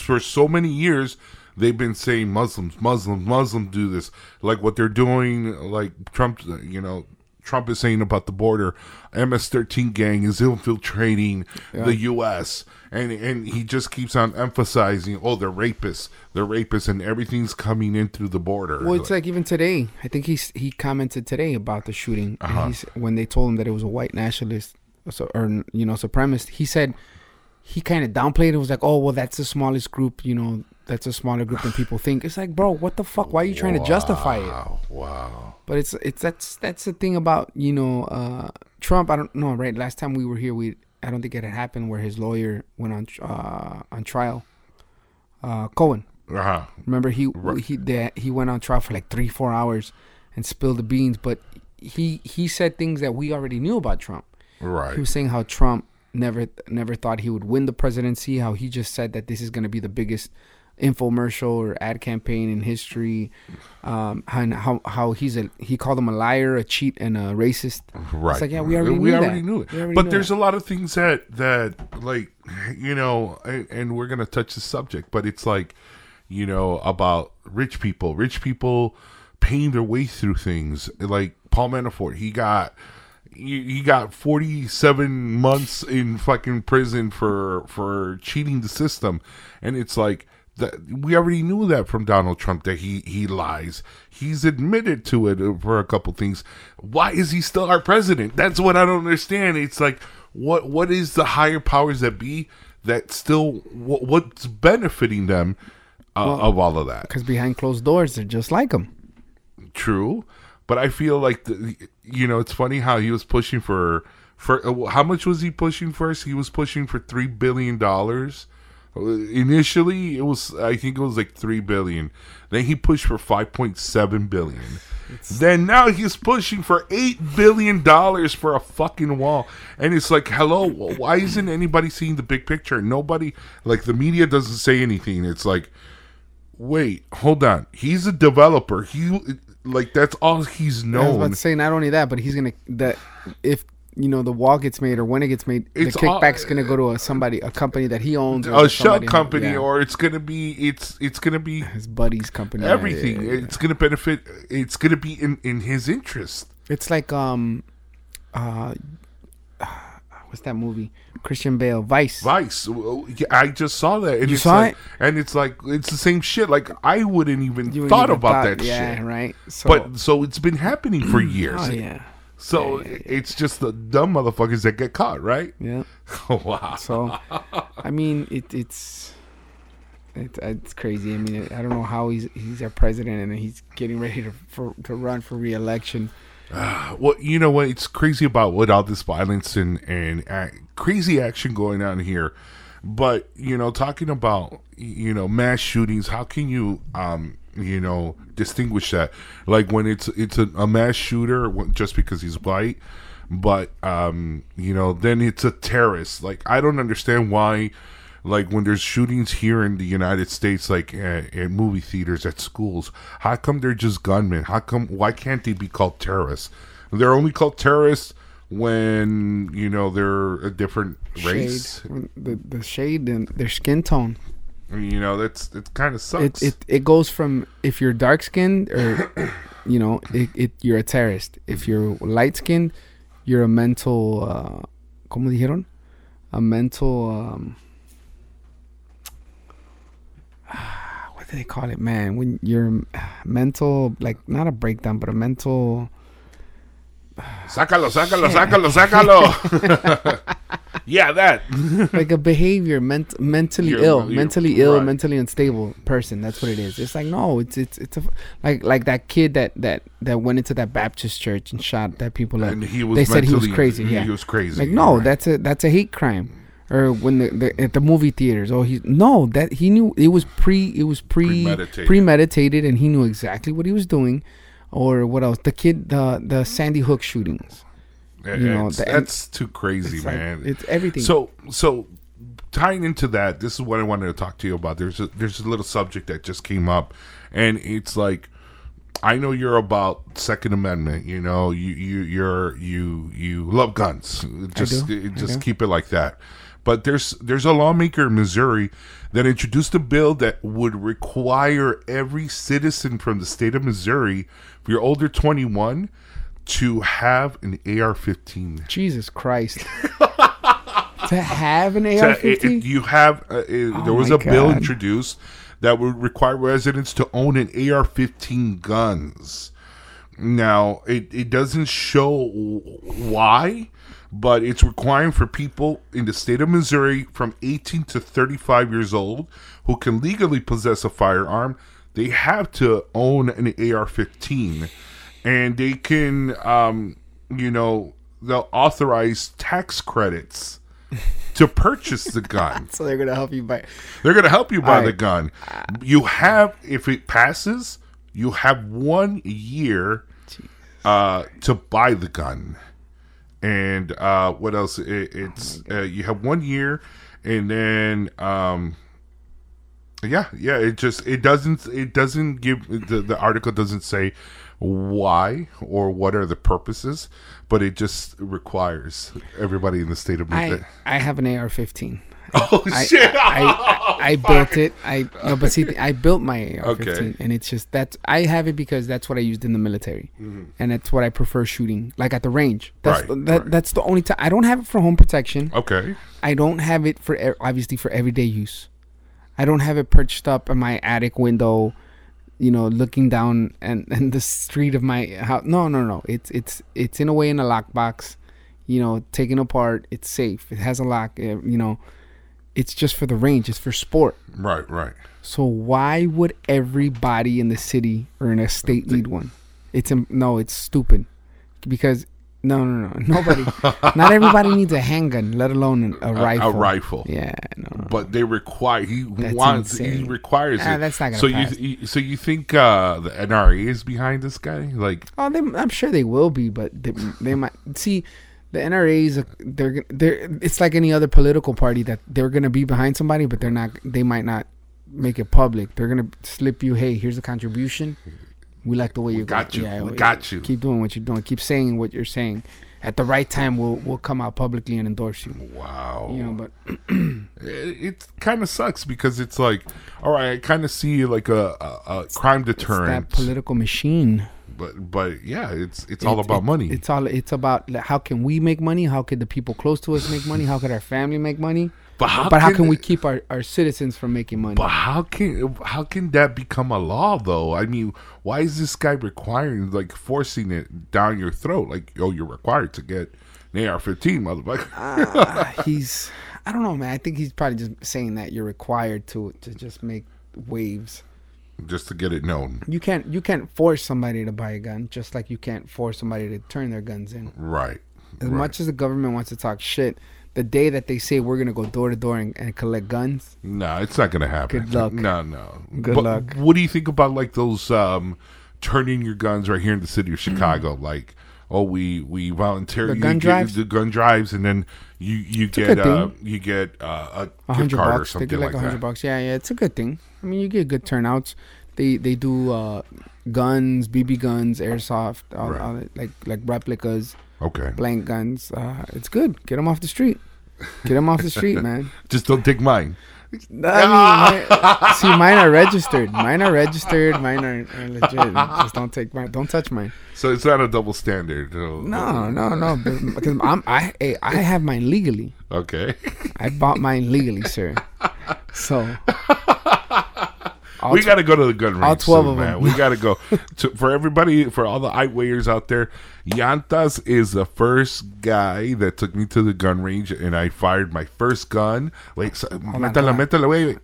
for so many years, they've been saying Muslims do this. Like what they're doing, like Trump, you know, Trump is saying about the border, MS-13 gang is infiltrating the U.S., and he just keeps on emphasizing, oh, they're rapists, and everything's coming in through the border. Well, it's like even today, I think he commented today about the shooting, when they told him that it was a white nationalist supremacist. He said, he kind of downplayed it. It was like, oh, well, that's the smallest group, you know, that's a smaller group than people think. It's like, bro, what the fuck? Why are you trying to justify it? Wow. But it's that's the thing about, you know, Trump. I don't know, right? Last time we were here, I don't think it had happened where his lawyer went on trial. Cohen. Uh-huh. Remember he went on trial for like 3-4 hours and spilled the beans, but he said things that we already knew about Trump. Right. He was saying how Trump never thought he would win the presidency, how he just said that this is going to be the biggest infomercial or ad campaign in history, and how he called him a liar, a cheat, and a racist. Right. It's like, yeah, we already knew it. But there's a lot of things that like, you know, and we're gonna touch the subject, but it's like, you know, about rich people paying their way through things. Like Paul Manafort, he got 47 months in fucking prison for cheating the system, and it's like, we already knew that from Donald Trump, that he lies. He's admitted to it for a couple things. Why is he still our president? That's what I don't understand. It's like, what is the higher powers that be that still, what's benefiting them of all of that? Because behind closed doors, they're just like him. True. But I feel like, you know, it's funny how he was pushing for how much was he pushing first? He was pushing for $3 billion. Initially, I think it was like $3 billion. Then he pushed for $5.7 billion. Then now he's pushing for $8 billion for a fucking wall. And it's like, hello, why isn't anybody seeing the big picture? Nobody, like the media doesn't say anything. It's like, wait, hold on. He's a developer. That's all he's known. I was about to say, not only that, but he's gonna you know, the wall gets made, or when it gets made, the kickback's going to go to a company that he owns, or a shell company, or it's going to be his buddy's company. Everything, it's going to benefit. It's going to be in his interest. It's like what's that movie? Christian Bale, Vice. I just saw that. And you saw it? And it's like, it's the same shit. Like, I wouldn't even thought about that shit. Yeah, right. So it's been happening for years. Oh yeah. So it's just the dumb motherfuckers that get caught, right? Yeah. Wow. So, I mean, it's crazy. I mean, I don't know how he's our president and he's getting ready to run for re-election. Well, you know what? It's crazy about what all this violence and crazy action going on here. But, you know, talking about, you know, mass shootings, how can you you know, distinguish that? Like when it's a mass shooter just because he's white, but you know, then it's a terrorist. Like, I don't understand why, like when there's shootings here in the United States, like at movie theaters, at schools, how come they're just gunmen? Why can't they be called terrorists? They're only called terrorists when, you know, they're a different race, the shade and their skin tone. You know, it kind of sucks. It goes from if you're dark skinned or you know, you're a terrorist. If you're light skinned, you're a mental ¿cómo dijeron? A mental what do they call it, man? When you're mental, like not a breakdown, but a mental sácalo. Yeah, that. Like a behavior, mentally you're ill, right. Mentally unstable person. That's what it is. It's like, no, it's a, like that kid that went into that Baptist church and shot that people up. And they said he was crazy. Yeah, he was crazy. Like, no, right. That's a hate crime. Or when at the movie theaters. Oh, he knew it was premeditated, and he knew exactly what he was doing. Or what else? The kid, the Sandy Hook shootings. You know, that's too crazy, man. Like, it's everything. So tying into that, this is what I wanted to talk to you about. There's a little subject that just came up, and it's like, I know you're about Second Amendment. You know, you love guns. Just keep it like that. But there's a lawmaker in Missouri that introduced a bill that would require every citizen from the state of Missouri, if you're older 21. To have an AR-15. Jesus Christ. To have an AR-15? There was a bill introduced that would require residents to own an AR-15 guns. Now, it doesn't show why, but it's requiring for people in the state of Missouri from 18 to 35 years old who can legally possess a firearm, they have to own an AR-15. And they can, they'll authorize tax credits to purchase the gun. So they're going to help you buy. They're going to help you buy the gun. You have, if it passes, you have 1 year to buy the gun. And what else? You have 1 year, and then. It doesn't give the article doesn't say why or what are the purposes, but it just requires everybody in the state of Missouri. I have an AR-15. Oh shit! I built it. I built my AR-15, okay. And it's just that I have it because that's what I used in the military, mm-hmm. and that's what I prefer shooting, like at the range. That's the only time I don't have it for home protection. Okay. I don't have it for obviously for everyday use. I don't have it perched up in my attic window, you know, looking down and the street of my house. No. It's in a way in a lockbox, you know, taken apart. It's safe. It has a lock, you know. It's just for the range. It's for sport. Right. So why would everybody in the city or in a state need one? It's stupid. Because no. Nobody. Not everybody needs a handgun, let alone a rifle. A rifle. Yeah. No. But they require. He requires it. That's not gonna pass. So you think the NRA is behind this guy? Like, oh, I'm sure they will be, but they might see. The NRA is it's like any other political party that they're gonna be behind somebody, but they're not. They might not make it public. They're gonna slip you. Hey, here's a contribution. We like the way you got you. Yeah, we got you. Keep doing what you're doing. Keep saying what you're saying. At the right time, we'll come out publicly and endorse you. Wow. You know, but it kind of sucks because it's like, all right, I kind of see like a crime deterrent. It's that political machine. But yeah, it's all about money. It's about how can we make money? How could the people close to us make money? How could our family make money? But how can we keep our citizens from making money? But how can that become a law, though? I mean, why is this guy requiring, like, forcing it down your throat? Like, oh, you're required to get an AR-15, motherfucker. I don't know, man. I think he's probably just saying that you're required to just make waves. Just to get it known. You can't force somebody to buy a gun, just like you can't force somebody to turn their guns in. Right. As much as the government wants to talk shit, the day that they say we're going to go door to door and collect guns. No, it's not going to happen. Good luck. No. Good luck. What do you think about like those turning your guns right here in the city of Chicago? Mm-hmm. Like, oh, we volunteer. The gun drives, and then you get a $100 or something. They get like $100. Yeah, it's a good thing. I mean, you get good turnouts. They do guns, BB guns, airsoft, all like replicas. Okay. Blank guns. It's good. Get them off the street, man. Just don't take mine. I mean, see, mine are registered. Mine are legit. Just don't touch mine. So it's not a double standard. No. Because I have mine legally. Okay. I bought mine legally, sir. So. We got to go to the gun range. All 12 soon, of them. Man. We got to go. For everybody, for all the I-weighers out there, Yantas is the first guy that took me to the gun range, and I fired my first gun. Wait, so, metala, wait.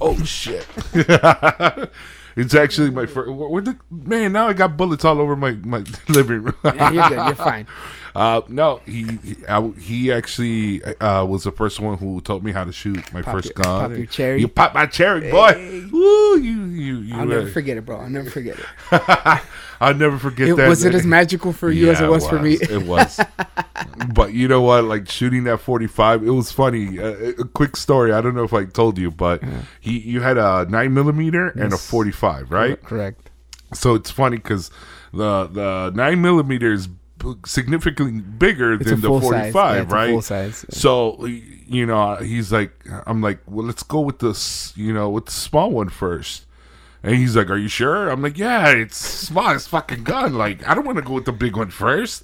Oh, shit. It's actually my first. Man, now I got bullets all over my living room. Yeah, you're good. You're fine. No, he actually was the first one who told me how to shoot my first gun. Pop your cherry. You pop my cherry, boy. Hey. Woo, you. I'll never forget it, bro. I'll never forget it. I'll never forget that. Was it as magical for you as it was for me? It was. But you know what? Like shooting that 45, it was funny. A quick story. I don't know if I told you, but you had a 9mm and a 45, right? Correct. So it's funny because the 9mm is significantly bigger than the 45, size. Yeah, right? Full size. Yeah. So, you know, he's like, I'm like, well, let's go with this, you know, with the small one first. And he's like, are you sure? I'm like, yeah, it's small as fucking gun. Like, I don't want to go with the big one first.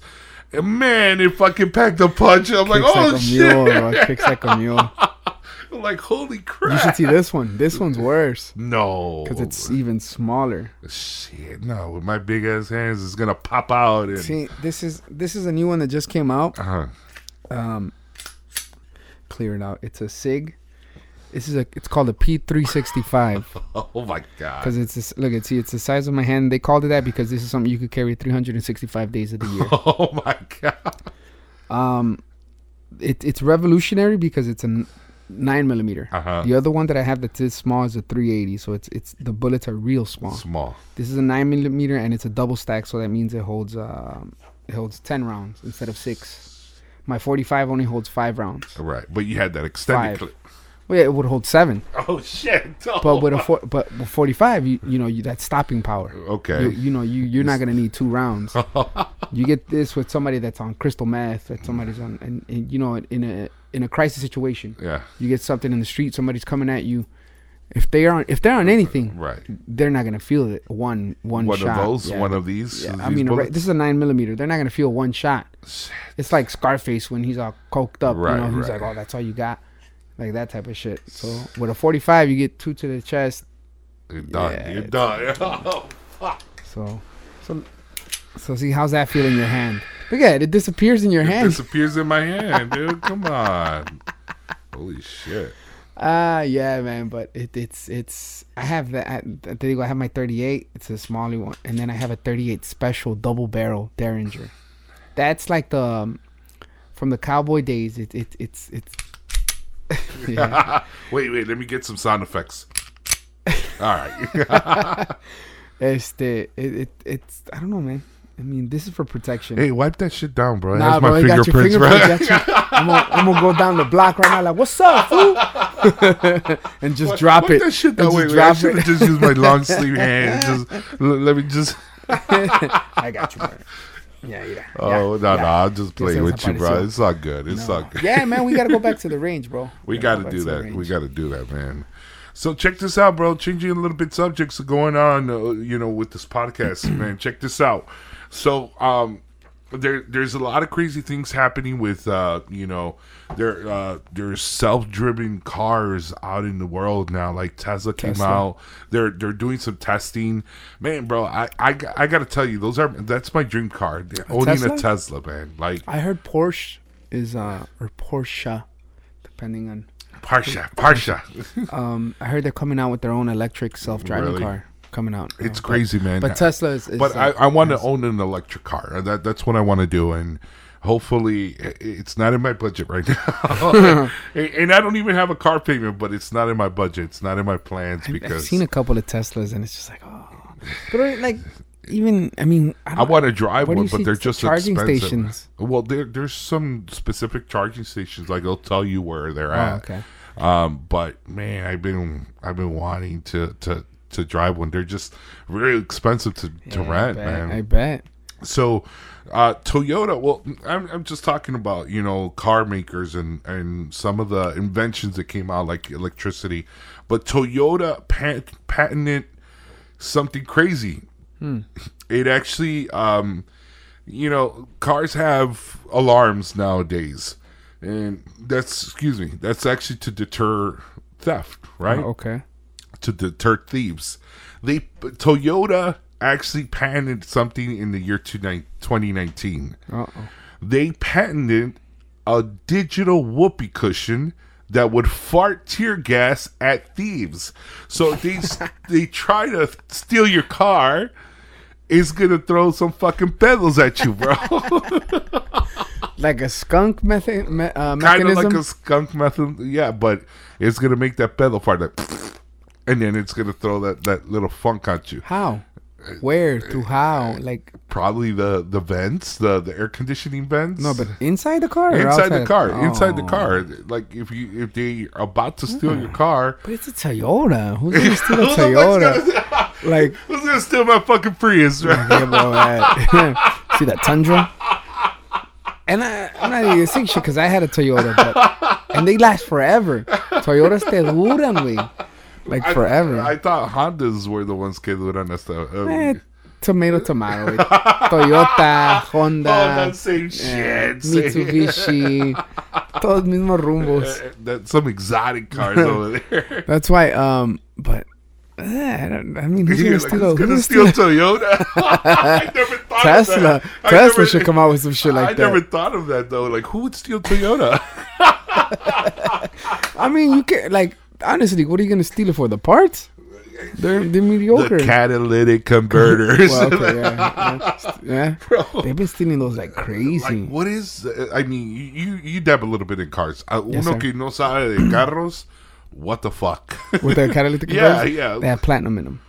And man, it fucking packed a punch. I'm like, oh shit. Kicks like a mule. Like, holy crap. You should see this one. This one's worse. No. Because it's even smaller. Shit, no. With my big ass hands, it's going to pop out. See, this is a new one that just came out. Uh-huh. Clear it out. It's a SIG. It's called a P365. Oh, my God. Because it's the size of my hand. They called it that because this is something you could carry 365 days of the year. Oh, my God. It's revolutionary because it's a 9mm. Uh-huh. The other one that I have that's this small is a 380, so it's the bullets are real small. This is a 9mm and it's a double stack, so that means it holds 10 rounds instead of 6. My 45 only holds 5 rounds. Right, but you had that extended clip. Well, yeah, it would hold 7. Oh shit! Oh. But with a 45, you know that stopping power. Okay. You're not gonna need 2 rounds. You get this with somebody that's on crystal meth, that somebody's on, and you know, in a crisis situation. Yeah. You get something in the street, somebody's coming at you. If they're on anything, right, they're not gonna feel it. One shot. One of those, yeah. One of these. Yeah. I mean, this is a 9mm. They're not gonna feel one shot. Shit. It's like Scarface when he's all coked up. Right. You know, he's like, oh, that's all you got. Like that type of shit. So with a 45, you get 2 to the chest. You're done. Yeah, you're done. Oh, fuck. So see, how's that feel in your hand? Look at it. It disappears in your hand. It disappears in my hand, dude. Come on. Holy shit. Yeah, man. But it's. I have that. I have my 38. It's a smaller one, and then I have a 38 special double barrel Derringer. That's like the from the cowboy days. It's. Yeah. wait, let me get some sound effects. All right. It's I don't know, man. I mean, this is for protection. Hey, wipe that shit down, bro. Nah, that's bro, my fingerprints, right? I'm gonna go down the block right now, like, what's up, fool? And just drop it. That shit down. Wait, I should have just used my long sleeve hand. Let me just. I got you, bro. Yeah. Oh, no, I'll just play with you, bro. It's not good. Yeah, man, we got to go back to the range, bro. We got to do that. We got to do that, man. So check this out, bro. Changing a little bit subjects are going on, with this podcast, man. Check this out. So there's a lot of crazy things happening with, there's self-driven cars out in the world now. Like Tesla came out. They're doing some testing. Man, bro, I got to tell you, that's my dream car. Owning a Tesla, man. Like I heard Porsche is or Porsche, depending on Porsche. I heard they're coming out with their own electric self-driving car. Coming out. It's crazy, man. But Tesla is but I want to own an electric car. That's what I want to do, and hopefully it's not in my budget right now. And I don't even have a car payment, but it's not in my budget. It's not in my plans because I've seen a couple of Teslas, and it's just like, oh. But like even I want to drive one, but they're just charging expensive. Stations. Well, there's some specific charging stations. Like they'll tell you where they're at. Okay. But man, I've been wanting to drive one. They're just really expensive to rent, man. I bet. So Toyota, well, I'm just talking about, you know, car makers and some of the inventions that came out, like electricity. But Toyota patented something crazy. It actually, you know, cars have alarms nowadays. And that's, excuse me, that's actually to deter theft, right? Oh, okay. To deter thieves. Toyota actually patented something in the year 2019. Uh-oh. They patented a digital whoopee cushion that would fart tear gas at thieves. So they try to steal your car, it's going to throw some fucking pedals at you, bro. Like a skunk mechanism? Kind of like a skunk mechanism, yeah, but it's going to make that pedal fart, like, and then it's going to throw that little funk at you. How? Where to how? Like probably the vents, the air conditioning vents. No, but inside the car. Inside the car. Like if they are about to steal your car. But it's a Toyota. Who's gonna steal a Toyota? Like who's gonna steal my fucking Prius? Right? See that Tundra? And I'm not even saying shit because I had a Toyota, and they last forever. Toyotas te duran, güey. Like forever. I thought Hondas were the ones que duran hasta. Tomato. Toyota, Honda. All that same shit. Mitsubishi. Todos mismos rumbos. That's some exotic cars over there. That's why. But I mean, who's gonna steal Toyota? I never thought of that. Tesla should come out with some shit like that. I never thought of that though. Like, who would steal Toyota? I mean, you can't like. Honestly, what are you going to steal it for? The parts? They're mediocre. The catalytic converters. Well, okay, yeah. Bro. They've been stealing those like crazy. Like, what is... I mean, you dab a little bit in cars. Yes, uno que no sabe de carros, what the fuck? With the catalytic converters? Yeah. They have platinum in them.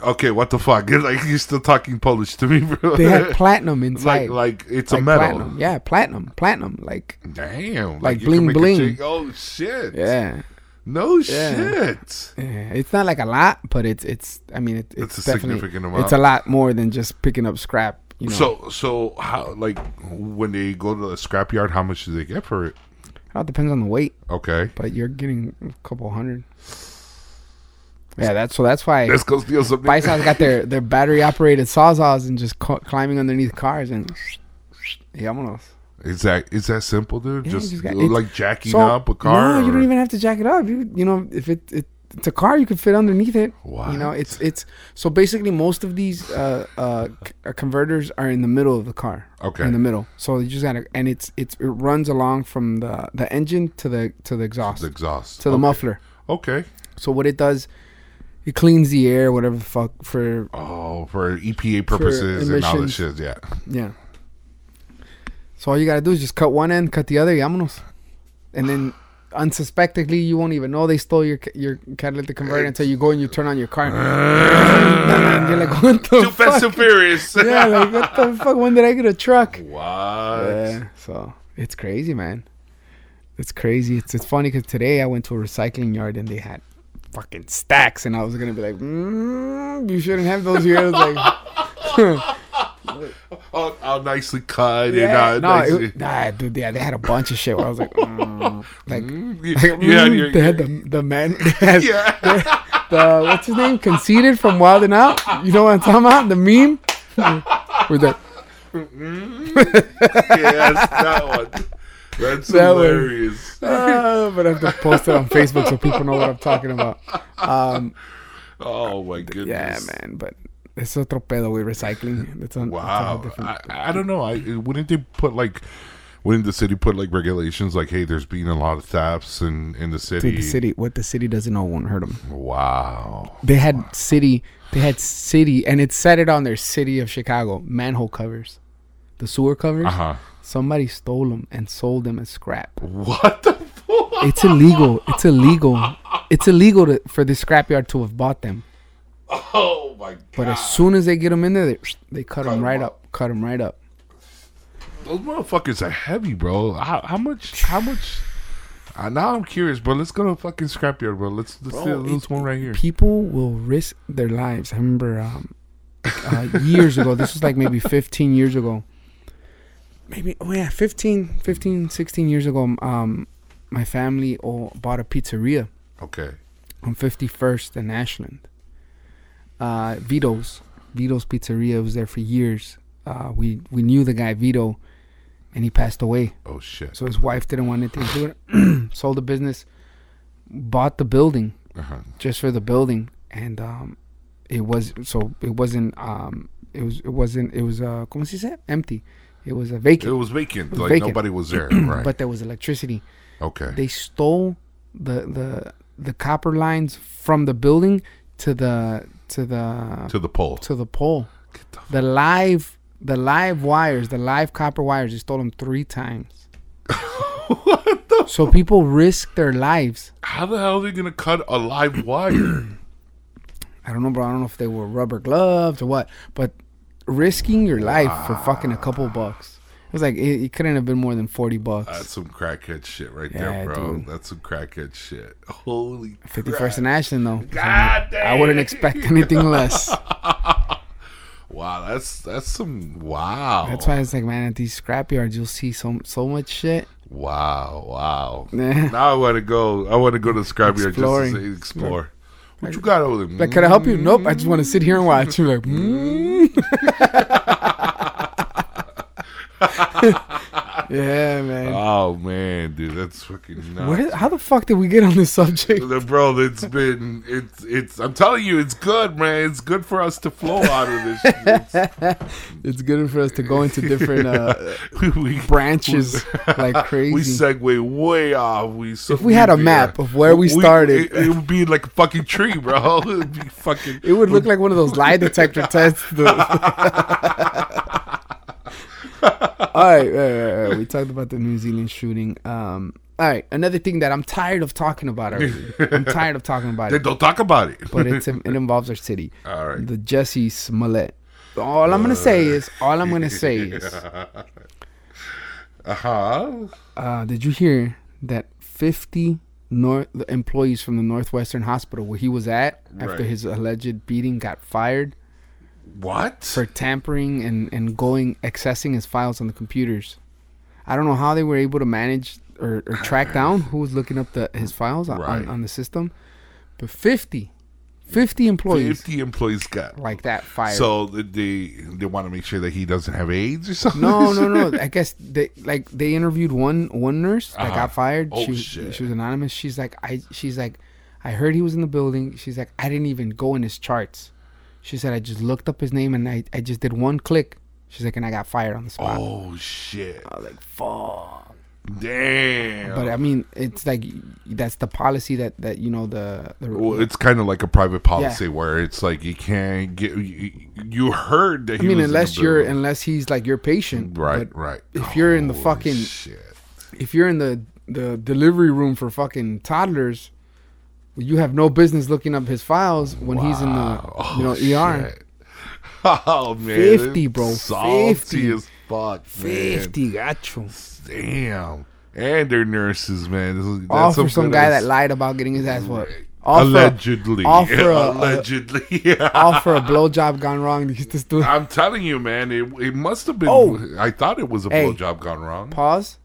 Okay, what the fuck? You're still talking Polish to me, bro. They have platinum inside. It's a metal. Platinum. Yeah, platinum. Like, damn. Like bling bling. Oh, shit. Yeah. No shit. Yeah. It's not like a lot, but it's. I mean, it's a significant amount. It's a lot more than just picking up scrap. You know? So how? Like when they go to the scrapyard, how much do they get for it? It depends on the weight. Okay. But you're getting a couple hundred. Yeah, that's why Paisas got their battery-operated sawzalls and just climbing underneath cars and... Vámonos. Is that simple, dude? Yeah, just jacking up a car? No, you don't even have to jack it up. You know, if it's a car, you could fit underneath it. Wow. You know, it's... So basically, most of these converters are in the middle of the car. Okay. In the middle. So you just got to... And it runs along from the engine to the exhaust. The exhaust. To the muffler. Okay. So what it does... It cleans the air, whatever the fuck, for EPA purposes and all that shit, yeah. Yeah. So all you gotta do is just cut one end, cut the other, vámonos. And then unsuspectingly, you won't even know they stole your catalytic converter until you go and you turn on your car. And you're like, what the fuck? Too fast, too furious. Yeah, like, what the fuck? When did I get a truck? What? Yeah, so it's crazy, man. It's crazy. It's funny because today I went to a recycling yard and they had fucking stacks, and I was gonna be like, you shouldn't have those here. Like, all nicely cut. Yeah, and they had a bunch of shit. Where I was like, they had the man. The what's his name? Conceited from Wild 'N Out. You know what I'm talking about? The meme with that. Yes, that one. That's hilarious. But I have to post it on Facebook so people know what I'm talking about. Oh, my goodness. Yeah, man. But it's otro pedo with recycling. Wow. I don't know. Wouldn't they put, like... Wouldn't the city put, like, regulations? Like, hey, there's been a lot of thefts in the city. Dude, what the city doesn't know won't hurt them. Wow. They had city. And it said it on their city of Chicago. Manhole covers. The sewer covers. Uh-huh. Somebody stole them and sold them as scrap. What the fuck? It's illegal. For the scrapyard to have bought them. Oh, my God. But as soon as they get them in there, they cut them right up. Those motherfuckers are heavy, bro. How much? Now I'm curious, bro. Let's go to a fucking scrapyard, bro. Let's do this one right here. People will risk their lives. I remember... years ago. This was like maybe 15 years ago. Maybe, 16 years ago, my family bought a pizzeria. Okay. On 51st and Ashland. Vito's Pizzeria was there for years. We knew the guy, Vito, and he passed away. Oh, shit. So his wife didn't want anything to do it. Sold the business, bought the building, just for the building. And empty. It was vacant. It was vacant. Nobody was there, right? But there was electricity. Okay. They stole the copper lines from the building to the pole. The live copper wires. They stole them 3 times. What the? So people risk their lives. How the hell are they gonna cut a live wire? I don't know, bro. I don't know if they were rubber gloves or what, but risking your life for fucking a couple bucks. It was like, it couldn't have been more than $40. That's some crackhead shit right there, bro. Dude. That's some crackhead shit. Holy crap. 51st and Ashland, though. God damn. I wouldn't expect anything less. Wow, that's some, wow. That's why it's like, man, at these scrapyards, you'll see so much shit. Wow. Now I want to go to the scrapyard just to explore. What you got over there? Like, can I help you? Nope, I just want to sit here and watch. You're like, Yeah, man. Oh, man, dude, that's fucking nuts. How the fuck did we get on this subject? Bro, I'm telling you, it's good, man. It's good for us to flow out of this shit. It's good for us to go into different branches like crazy. We segue way off. If we had a map of where we started. It would be like a fucking tree, bro. It would look like one of those lie detector tests. All right. We talked about the New Zealand shooting. All right, another thing that I'm tired of talking about. I'm tired of talking about it. Don't talk about it. But it involves our city. All right. The Jesse Smollett. All I'm gonna say is. Did you hear that 50 employees from the Northwestern Hospital where he was at after his alleged beating got fired? What? For tampering and accessing his files on the computers. I don't know how they were able to manage or track down who was looking up his files on the system. But 50 employees. 50 employees got like that fired. So they want to make sure that he doesn't have AIDS or something? No. I guess they interviewed one nurse that got fired. Oh, she was anonymous. She's like, I heard he was in the building. She's like, I didn't even go in his charts. She said, I just looked up his name and I just did one click. She's like, and I got fired on the spot. Oh, shit. I was like, fuck. Damn. But, I mean, it's like, that's the policy that you know, Well, it's kind of like a private policy where it's like you can't get... You heard that he was unless he's like your patient. Right. If you're in the fucking... Shit. If you're in the delivery room for fucking toddlers... You have no business looking up his files when he's in the ER. Shit. Oh, man. 50, bro. Salty 50 as fuck, man. 50, gacho. Damn. And they're nurses, man. All for some guy that lied about getting his ass whooped. Allegedly. All for a blowjob gone wrong. I'm telling you, man. It must have been. Oh. I thought it was a blowjob gone wrong. Pause.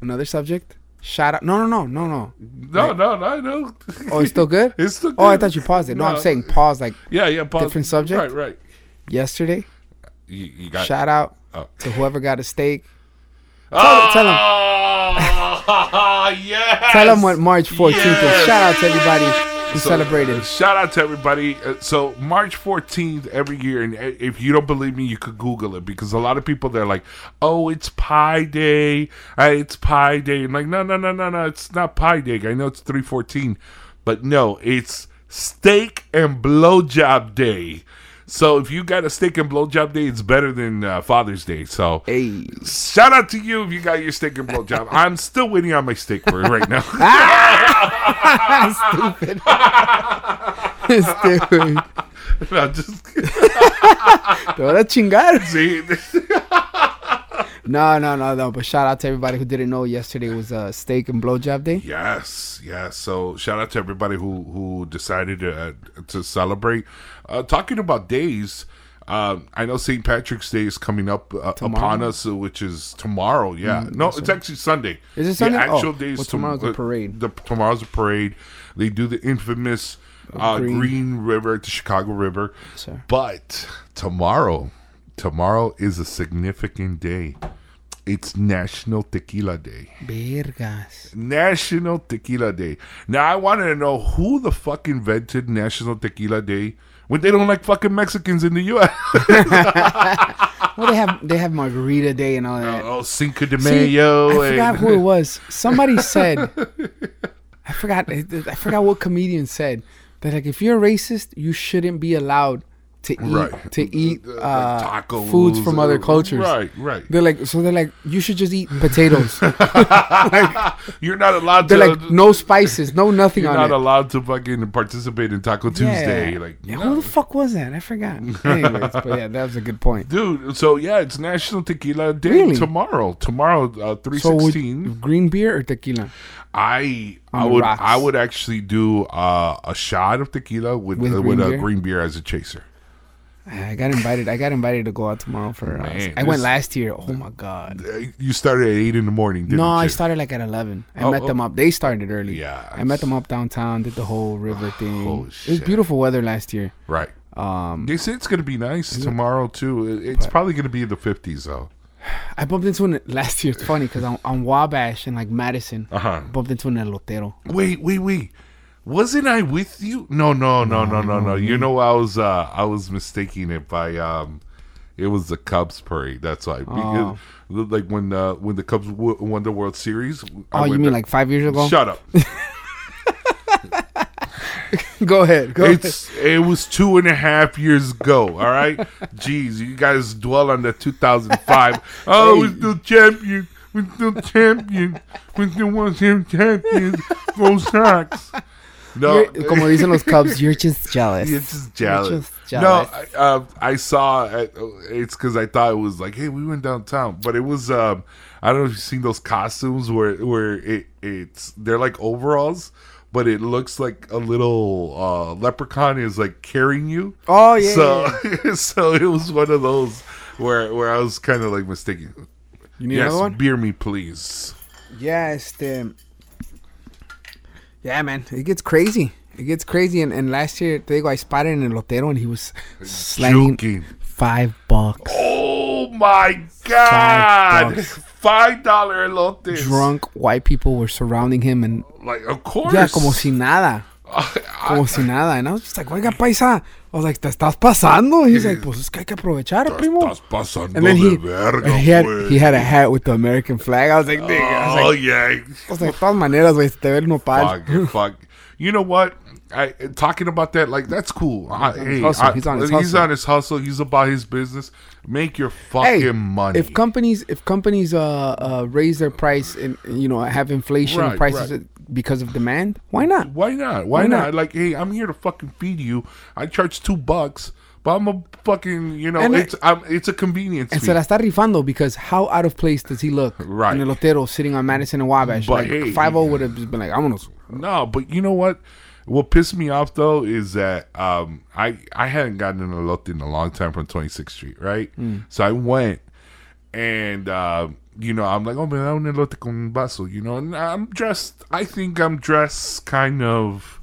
Another subject. Shout out. No. No. Oh, it's still good? It's still good. Oh, I thought you paused it. No, I'm saying pause. Like, yeah, pause. Different subject. Right. Yesterday, you got shout out to whoever got a steak. Tell him. Yes. Tell him what March 14th is. Shout out to everybody who celebrated. Shout out to everybody. So March 14th every year. And if you don't believe me, you could Google it, because a lot of people, they're like, oh, it's Pi Day. It's Pi Day. And like, no. It's not Pi Day. I know it's 3/14. But no, it's Steak and Blowjob Day. So if you got a steak and blowjob day, it's better than Father's Day. So shout out to you if you got your steak and blowjob. I'm still waiting on my steak for it right now. Stupid. Stupid. No, just kidding. Te voy a chingar. Sí. No. But shout out to everybody who didn't know yesterday was steak and blowjob day. Yes. So shout out to everybody who decided to celebrate. Talking about days, I know St. Patrick's Day is coming up upon us, which is tomorrow. Yeah, no, it's actually Sunday. Is it Sunday? The actual day is tomorrow's a parade. Tomorrow's a parade. They do the infamous Green River, the Chicago River. Yes, but tomorrow is a significant day. It's National Tequila Day. Vergas. National Tequila Day. Now, I wanted to know who the fuck invented National Tequila Day when they don't like fucking Mexicans in the U.S. Well, they have Margarita Day and all that. Oh, Cinco de Mayo. See, I forgot who it was. Somebody said, I forgot what comedian said, that like if you're a racist, you shouldn't be allowed to eat tacos, foods from other cultures. Right. They're like, you should just eat potatoes. Like, you're not allowed to. They're like, no spices, no nothing on it. You're not allowed to fucking participate in Taco Tuesday. Like, who the fuck was that? I forgot. Anyways, but yeah, that was a good point. Dude, so yeah, it's National Tequila Day tomorrow. Tomorrow, 3/16. So green beer or tequila? I would actually do a shot of tequila with a green beer as a chaser. I got invited to go out tomorrow for. I went last year. Oh my god! You started at 8 in the morning, didn't you? No, I started like at 11. I met them up. They started early. Yeah, I met them up downtown. Did the whole river thing. Holy shit. It was beautiful weather last year. Right. They say it's gonna be nice tomorrow too. It's probably gonna be in the 50s though. I bumped into one last year. It's funny because on Wabash and like Madison, bumped into an elotero. Wait. Wasn't I with you? No. You know, I was mistaking it by it was the Cubs parade. That's why. Because, like when the Cubs won the World Series. You mean like 5 years ago? Shut up. Go ahead. It was 2.5 years ago. All right. Jeez, you guys dwell on the 2005. Oh, we're still champions. We're still World Series champions. Go Sox. No, como dicen los Cubs, you're just jealous. You're just jealous. No, I saw it's because I thought it was like, hey, we went downtown, but it was I don't know if you've seen those costumes where they're like overalls, but it looks like a little leprechaun is like carrying you. Oh yeah. So it was one of those where I was kind of like mistaken. You need another one? Beer me, please. Yes, damn. Yeah, man, it gets crazy. And last year, te digo, I spotted an elotero and he was slanging $5. Oh my God! $5 elotes. Drunk white people were surrounding him and like, of course, yeah, como si nada. And I was just like, oiga, paisa. I was like, te estás pasando? He's like, pues es que hay que aprovechar, primo. Te estás pasando and then de verga, he had a hat with the American flag. I was like, nigga. Oh, yeah. I was like, todas maneras, güey, te ven nopal. Fuck. You know what? Talking about that, like, that's cool. He's on his hustle. He's about his business. Make your fucking money. If companies raise their price and, you know, have inflation and prices... Right. Because of demand, why not? Like, hey, I'm here to fucking feed you. I charge $2, but I'm a fucking, you know, and it's a convenience. And se la está rifando because how out of place does he look? Right, an elotero sitting on Madison and Wabash. But like, hey, 5-0 would have just been like, I'm gonna. No, but you know what? What pissed me off though is that I hadn't gotten an elote in a long time from 26th Street, right? So I went and. You know, I'm like, oh, me da un elote con un vaso, you know, and I think I'm dressed kind of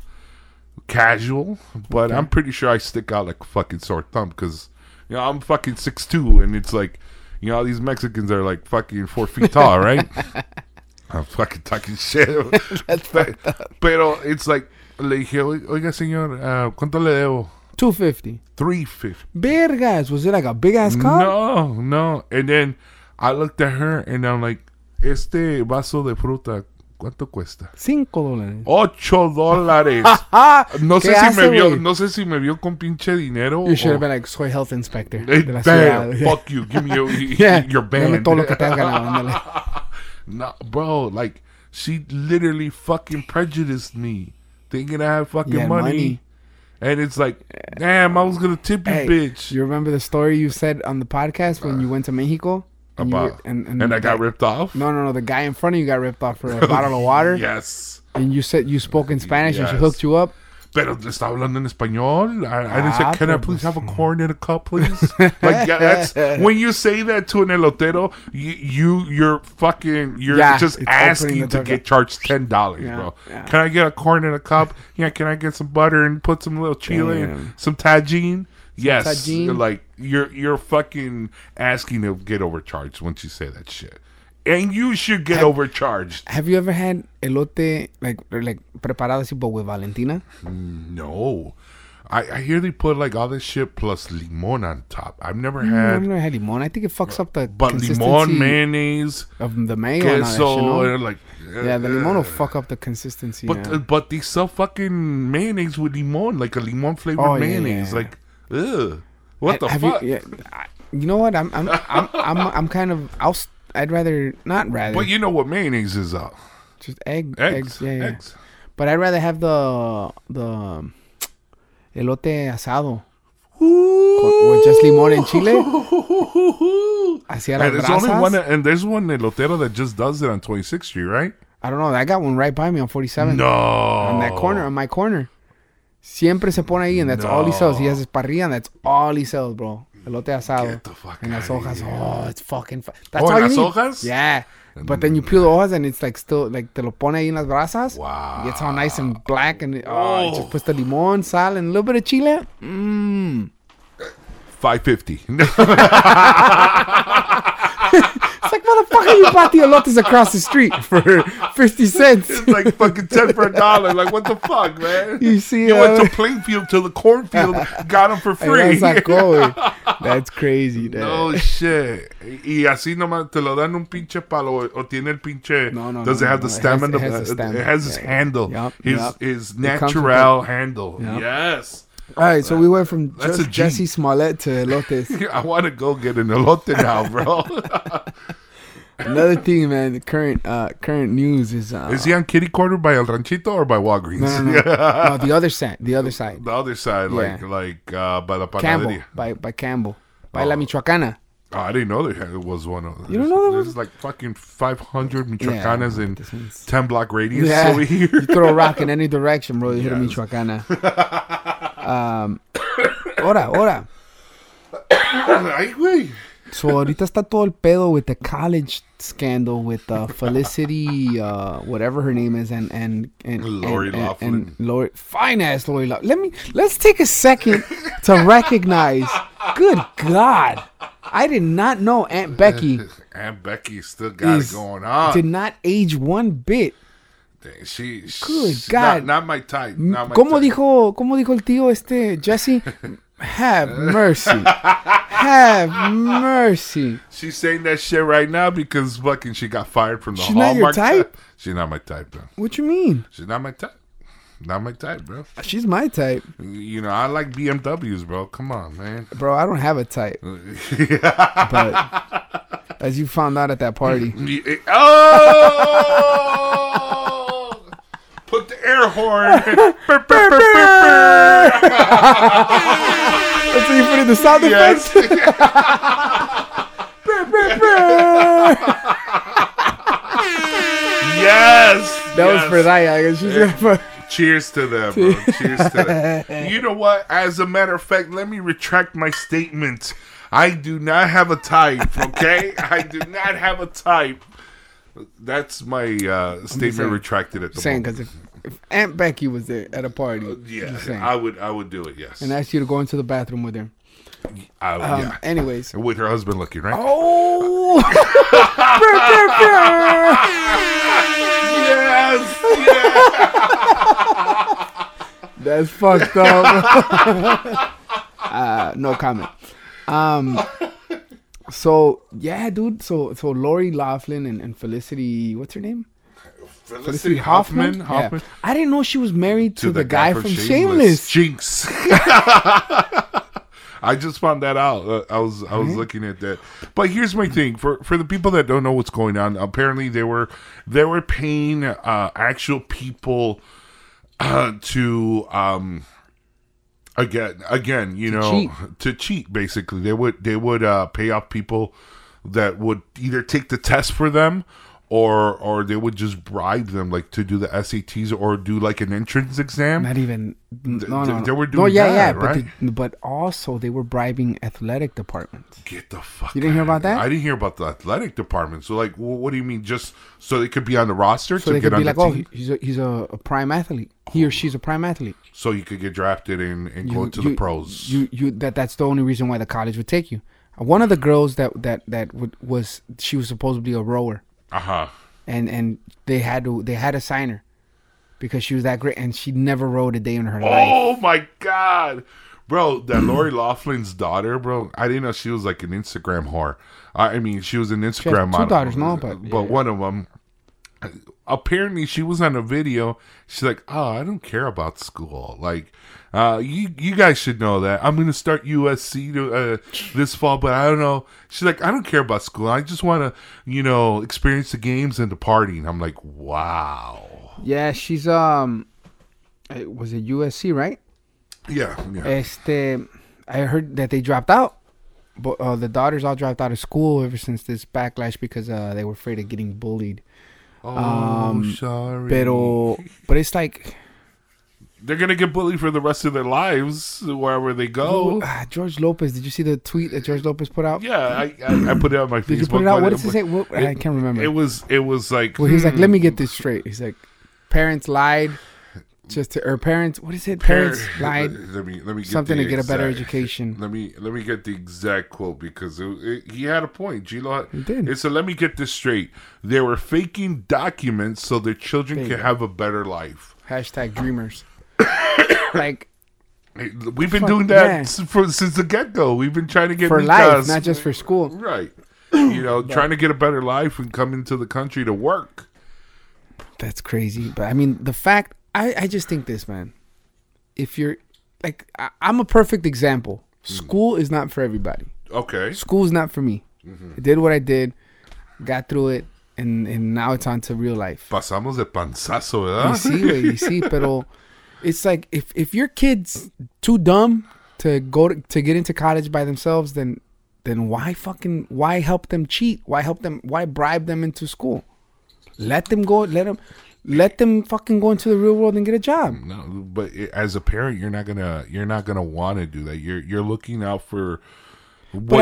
casual, but I'm pretty sure I stick out like a fucking sore thumb because, you know, I'm fucking 6'2", and it's like, you know, all these Mexicans are like fucking 4 feet tall, right? I'm fucking talking shit. Pero it's like, le dije, oiga, señor, ¿cuánto le debo? $2.50. $3.50. Vergas, was it like a big-ass car? No. And then... I looked at her and I'm like, este vaso de fruta, ¿cuánto cuesta? $5. $8. No sé si me vio con pinche dinero. You should have been like, soy health inspector. Damn, fuck you. Give me your band. No, bro, like, she literally fucking prejudiced me thinking I had fucking money. And it's like, damn, I was going to tip you, bitch. You remember the story you said on the podcast when you went to Mexico? about and I got ripped off. No. The guy in front of you got ripped off for a bottle of water. Yes. And you said you spoke in Spanish, yes, and she hooked you up. Pero estaba hablando en español. I just said, can I please have a corn and a cup, please? Like, yeah, that's when you say that to an elotero, you're just asking to get charged $10, yeah, bro. Yeah. Can I get a corn and a cup? Yeah. Can I get some butter and put some little chili and some tajin? Yes. Tajin. Like you're fucking asking to get overcharged once you say that shit. And you should get overcharged. Have you ever had elote like preparado así, but with Valentina? No, I hear they put like all this shit plus limon on top. I've never had limon. I think it fucks up the consistency. But limon, mayonnaise of the mayo, queso, and like the limon will fuck up the consistency. But but they sell fucking mayonnaise with limon, like a limon flavored mayonnaise. Yeah. Like, ugh, what the fuck? You know what? I'm kind of I'd rather not rather. But you know what mayonnaise is out. Just eggs. Yeah, eggs. Yeah. But I'd rather have the elote asado. With just limón and chile. Hacia las brasas. There's one elotero that just does it on 26th Street, right? I don't know. I got one right by me on 47th. No. On that corner, on my corner. Siempre se pone ahí, and that's all he sells. He has his parrilla, and that's all he sells, bro. Elote asado. Get the fuck and las hojas. Oh, it's fucking... That's all you need. Hojas? Yeah. But then you peel the hojas and it's like still... Like, te lo pone ahí en las brasas. Wow. It's all nice and black and... Oh, just puts the limón, sal, and a little bit of chile. Mmm. $5.50. It's like, motherfucker, you bought the elotes across the street for 50 cents. It's like fucking 10 for a dollar. Like, what the fuck, man? You see, you went to Plainfield to the cornfield, got them for free. That's crazy, dude. No shit. Y así nomás te lo dan un pinche palo o tiene el pinche. Does it have the stem? It has the stem. It has his handle. Yep, his natural handle. Yep. Yes. All right, so we went from Jesse Smollett to elotes. I want to go get an elote now, bro. Another thing, man, the current news is... is he on kitty corner by El Ranchito or by Walgreens? No, the other side. The other side, like by La Panaderia. By Campbell. By La Michoacana. Oh, I didn't know there was one of them. You don't know there's like fucking 500 Michoacanas in 10 block radius over here. You throw a rock in any direction, bro, you hit a Michoacana. Ora. Ay, güey. So, ahorita está todo el pedo with the college scandal with Felicity, whatever her name is, and Lori Loughlin. Lori Loughlin. Let's take a second to recognize. Good God. I did not know Aunt Becky. Aunt Becky still got it going on. Did not age one bit. Good God. Not my type. ¿Cómo dijo el tío Jesse? Have mercy. She's saying that shit right now because fucking she got fired from the Hallmark. She's not your type? She's not my type, bro. What you mean? She's not my type. Not my type, bro. She's my type. You know, I like BMWs, bro. Come on, man. Bro, I don't have a type. But as you found out at that party. Oh! Put the air horn. That's how you put in the sound effects? Yes. That was for that. Cheers to them, bro. Cheers to them. You know what? As a matter of fact, let me retract my statement. I do not have a type, okay? I do not have a type. That's my statement retracted at the moment. If Aunt Becky was there at a party, I would do it, yes. And ask you to go into the bathroom with her. Anyways. With her husband looking, right? Oh! Yes! That's fucked up. No comment. So, yeah, dude. So Lori Loughlin and Felicity, what's her name? Felicity Huffman. Yeah. I didn't know she was married to the guy from Shameless. Jinx. I just found that out. I was looking at that. But here's my thing for the people that don't know what's going on. Apparently they were paying actual people to again you know cheat. Basically. They would pay off people that would either take the test for them, or they would just bribe them, like, to do the SATs or do, like, an entrance exam. Not even... No. They were doing that, right? But also, they were bribing athletic departments. Get the fuck out. You didn't hear about that? I didn't hear about the athletic department. So, like, what do you mean? Just so they could be on the roster? So they could be like, oh, he's a prime athlete. He or she's a prime athlete. So you could get drafted and go to the pros. That's the only reason why the college would take you. One of the girls that she was supposedly a rower. Uh-huh. And they had to sign her because she was that great, and she never rode a day in her life. Oh my God, bro! That Lori Loughlin's daughter, bro. I didn't know she was like an Instagram whore. I mean, she was an Instagram model. Two daughters, no, but one of them. Apparently, she was on a video. She's like, "Oh, I don't care about school. Like, you guys should know that I'm gonna start USC this fall, but I don't know." She's like, "I don't care about school. I just want to, experience the games and the party." And I'm like, "Wow." Yeah, she's was it USC, right? Yeah. I heard that they dropped out. But the daughters all dropped out of school ever since this backlash because they were afraid of getting bullied. Oh, sorry. But it's like... They're going to get bullied for the rest of their lives, wherever they go. George Lopez, did you see the tweet that George Lopez put out? Yeah, I put it on my Facebook. Did you put it out? What does it say? I can't remember. It was like... Well, he was like, let me get this straight. He's like, parents lied just to... Or parents... What is it? Parents lied. Let me get something to get a better education. Let me get the exact quote because he had a point. Gilo, he did. It's a let me get this straight. They were faking documents so their children could have a better life. Hashtag dreamers. Like, we've been doing that since the get-go. We've been trying to get... For life, not just for school. Right. Trying to get a better life and come into the country to work. That's crazy. But, I mean, the fact... I just think this, man. If you're... Like, I'm a perfect example. School is not for everybody. Okay. School is not for me. Mm-hmm. I did what I did. Got through it. And now it's on to real life. Pasamos de panzazo, ¿verdad? You see, pero... It's like if your kid's too dumb to get into college by themselves, then why help them cheat? Why bribe them into school? Let them go. Let them fucking go into the real world and get a job. No, but as a parent, you're not gonna want to do that. You're looking out for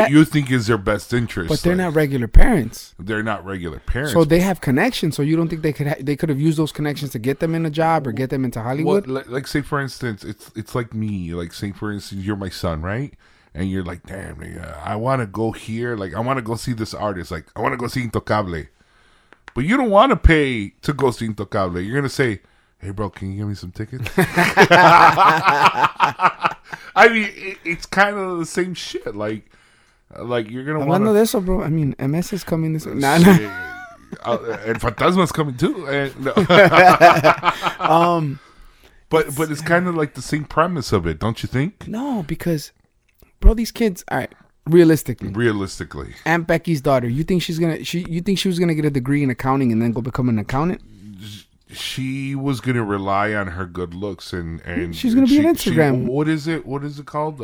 you think is their best interest. But they're not regular parents. They're not regular parents. So they have connections. So you don't think they could have used those connections to get them in a job or get them into Hollywood? Well, like say, for instance, it's like me. Like say, for instance, you're my son, right? And you're like, damn, nigga, I want to go here. Like, I want to go see this artist. Like, I want to go see Intocable. But you don't want to pay to go see Intocable. You're going to say, hey, bro, can you give me some tickets? I mean, it's kind of the same shit. Like you're gonna want to eso, bro. I mean, MS is coming this way. And Fantasma's coming too. But it's kind of like the same premise of it, don't you think? No, because, bro, these kids. All right, realistically, Aunt Becky's daughter. You think she was gonna get a degree in accounting and then go become an accountant? She was gonna rely on her good looks and she's gonna be on Instagram. What is it called?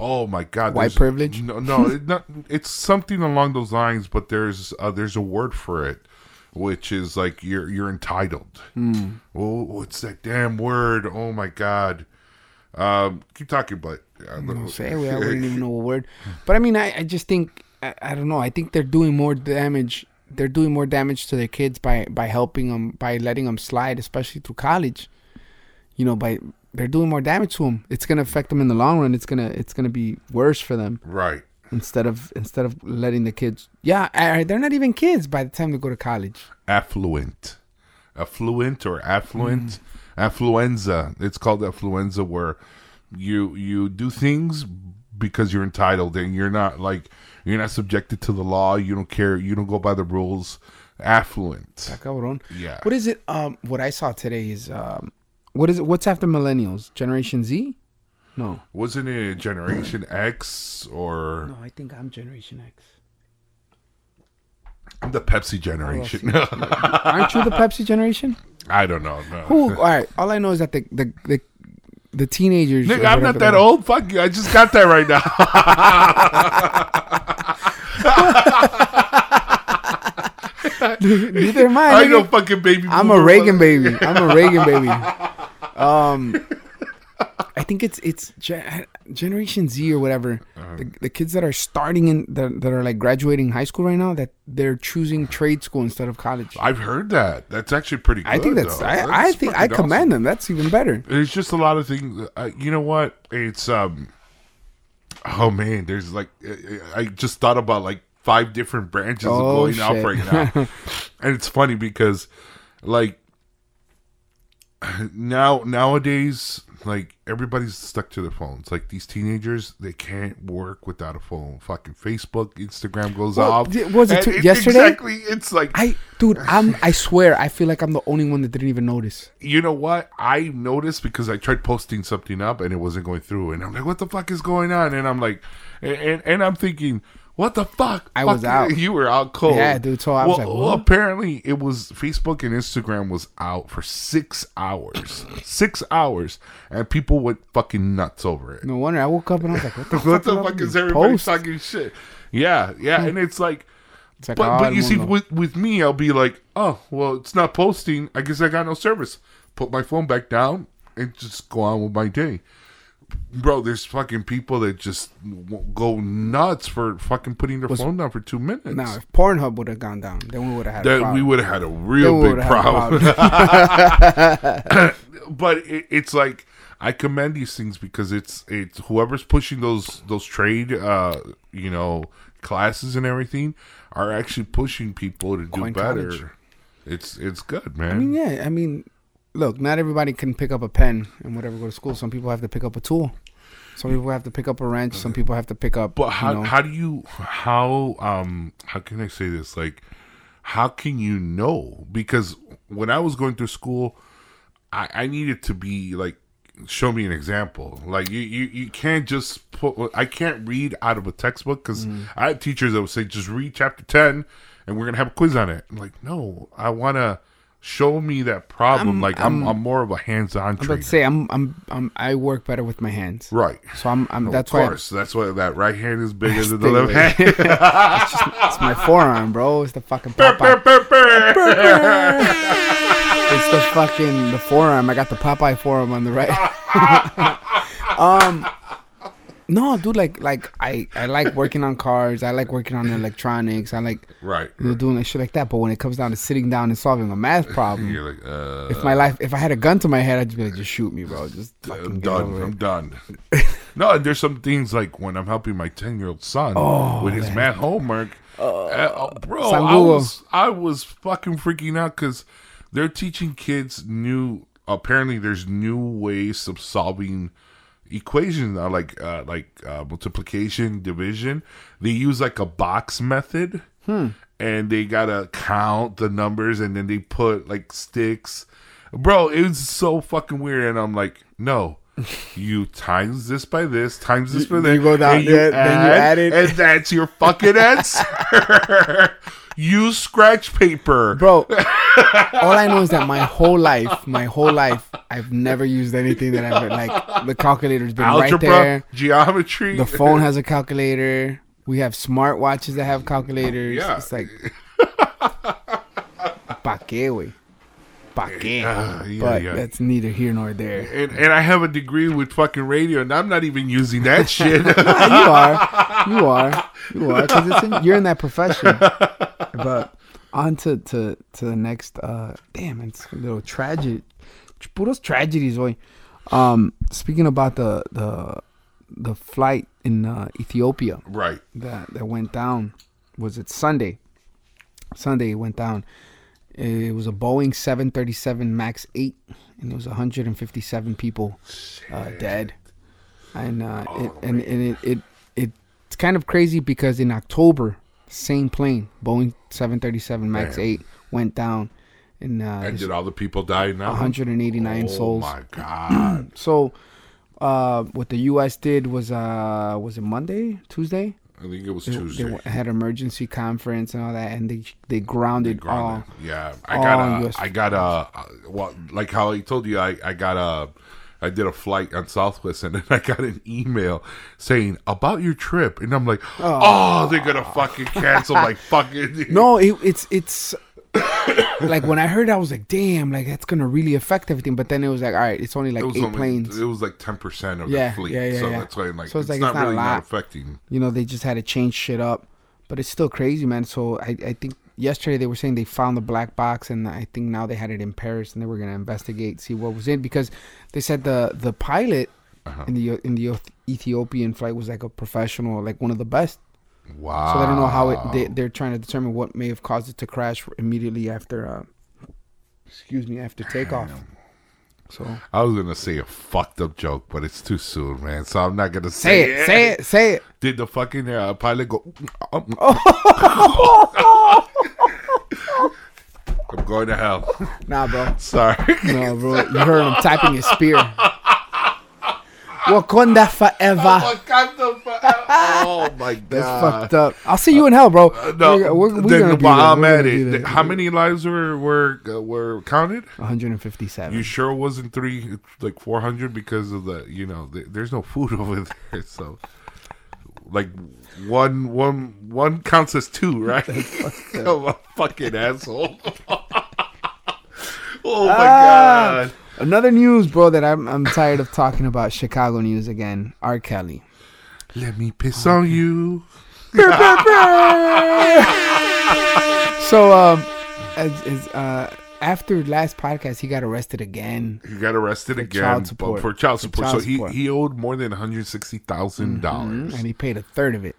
Oh my God! White privilege? No, it's something along those lines. But there's a word for it, which is like you're entitled. Mm. Oh, what's that damn word? Oh my God! Keep talking, but I wouldn't even know a word. But I mean, I just think I don't know. I think they're doing more damage. They're doing more damage to their kids by helping them, by letting them slide, especially through college. They're doing more damage to them. It's gonna affect them in the long run. It's gonna be worse for them. Right. Instead of letting the kids. Yeah, they're not even kids by the time they go to college. Affluent. Affluenza. It's called affluenza, where you do things because you're entitled and you're not subjected to the law. You don't care. You don't go by the rules. Affluent. Yeah. What is it? What I saw today is what is it? What's after millennials? Generation Z? No. Wasn't it Generation X or... No, I think I'm Generation X. I'm the Pepsi generation. Aren't you the Pepsi generation? I don't know. No. All right. All I know is that the teenagers... Nigga, I'm not that old. Fuck you. I just got that right now. Neither am I. I'm no fucking baby. I'm a Reagan baby. I'm a Reagan baby. I think it's Generation Z or whatever. The kids that are starting in that are like graduating high school right now, that they're choosing trade school instead of college. I've heard that. That's actually pretty good. I think that's though. I think I commend awesome. Them. That's even better. It's just a lot of things. You know what? It's oh man, there's like I just thought about like 5 different branches going shit. Off right now. And it's funny because like nowadays like everybody's stuck to their phones. Like these teenagers, they can't work without a phone. Fucking Facebook, Instagram goes off. Was it yesterday? Exactly. It's like I swear I feel like I'm the only one that didn't even notice. You know what? I noticed because I tried posting something up and it wasn't going through. And I'm like, what the fuck is going on? And I'm like, and I'm thinking, what the fuck? I was out. You were out cold. Yeah, dude. So I was like, what? Well, apparently it was Facebook and Instagram was out for 6 hours. 6 hours. And people went fucking nuts over it. No wonder. I woke up and I was like, what the fuck? What the fuck is everybody talking shit? Yeah, yeah. And it's like, but you see, with me, I'll be like, oh, well, it's not posting. I guess I got no service. Put my phone back down and just go on with my day. Bro, there's fucking people that just go nuts for fucking putting their phone down for 2 minutes. Now, if Pornhub would have gone down, then we would have had a problem. We would have had a real big problem. But it's like, I commend these things because it's whoever's pushing those trade, classes and everything are actually pushing people to do better. College. It's good, man. I mean, look, not everybody can pick up a pen and whatever, go to school. Some people have to pick up a tool. Some people have to pick up a wrench. Some people have to pick up. But how can I say this? Like, how can you know? Because when I was going through school, I needed to be like, show me an example. Like you can't just I can't read out of a textbook because I had teachers that would say, just read chapter 10 and we're going to have a quiz on it. I'm like, no, I want to. Show me that problem. I'm more of a hands-on trainer. Let's say I work better with my hands. Right. So that's why that right hand is bigger than the left hand. It's my forearm, bro. It's the fucking Popeye. It's the forearm. I got the Popeye forearm on the right. No, dude, like I like working on cars. I like working on electronics. I like doing like shit like that. But when it comes down to sitting down and solving a math problem, you're like, if I had a gun to my head, I'd just be like, just shoot me, bro. Just fucking get over it. I'm done. No, and there's some things like when I'm helping my 10-year-old son with his math homework, bro, I was fucking freaking out because they're teaching kids apparently there's new ways of solving equations now, like multiplication, division. They use like a box method, and they gotta count the numbers, and then they put like sticks. Bro, it was so fucking weird, and I'm like, no, you times this by this, times this by that. You go down there, then you add it, and that's your fucking answer. Use scratch paper, bro. All I know is that my whole life, I've never used anything that I've like. The calculator's been algebra, right there. Geometry. The phone has a calculator. We have smart watches that have calculators. Yeah. It's like, pa que, wey. But that's neither here nor there. And I have a degree with fucking radio, and I'm not even using that shit. You are, because you're in that profession. But on to the next. Damn, it's a little tragic. Puros tragedies, boy. Speaking about the flight in Ethiopia, right? That went down. Was it Sunday? Sunday it went down. It was a Boeing 737 MAX 8, and it was 157 people dead. And it's kind of crazy because in October, same plane, Boeing 737 MAX 8 went down. And did all the people die now? 189 souls. Oh, my God. So what the U.S. did was it Monday, Tuesday? I think it was Tuesday. They had emergency conference and all that, and they grounded all. Yeah, I got a. Well, like how I told you, I got a I did a flight on Southwest, and then I got an email saying about your trip, and I'm like, oh they're gonna fucking cancel my fucking. No, it's like when I heard, I was like, damn, like that's gonna really affect everything. But then it was like, all right, it's only like eight planes. It was like 10% of the fleet, so that's why I'm like, so it's like not really not affecting. You know, they just had to change shit up, but it's still crazy, man. So I think. Yesterday they were saying they found the black box, and I think now they had it in Paris, and they were going to investigate, see what was in, because they said the pilot in the Ethiopian flight was like a professional, like one of the best. Wow. So I don't know how they're trying to determine what may have caused it to crash immediately after takeoff. So I was going to say a fucked up joke, but it's too soon, man. So I'm not going to say it. Say it. Did the fucking pilot go... I'm going to hell. Nah, bro. Sorry. No, bro. You heard him tapping his spear. Wakanda forever. Wakanda forever. Oh, my God. That's fucked up. I'll see you in hell, bro. No. We're going to be there. How many lives were counted? 157. You sure it wasn't 400 because of the, you know, there's no food over there, so. Like one counts as two, right? I'm a fucking asshole. Oh my god! Another news, bro. That I'm tired of talking about Chicago news again. R. Kelly. Let me piss on you. So after last podcast, he got arrested again. For child support. So he owed more than $160,000. Mm-hmm. And he paid a third of it,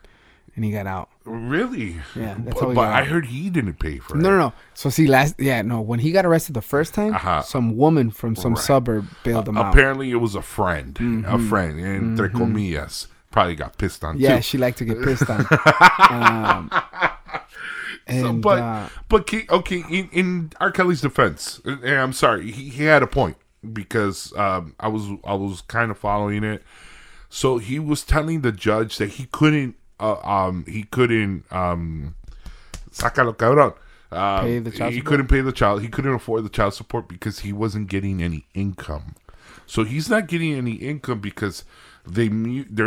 and he got out. Really? Yeah. That's but I heard he didn't pay for it. No. So see, when he got arrested the first time, some woman from some suburb bailed him out. Apparently, it was a friend. Mm-hmm. A friend, entre comillas. Probably got pissed on, too. Yeah, she liked to get pissed on. In R. Kelly's defense, and I'm sorry, he had a point, because I was kind of following it. So he was telling the judge that he couldn't sácalo cabrón. Couldn't pay the child. He couldn't afford the child support because he wasn't getting any income. So he's not getting any income because they're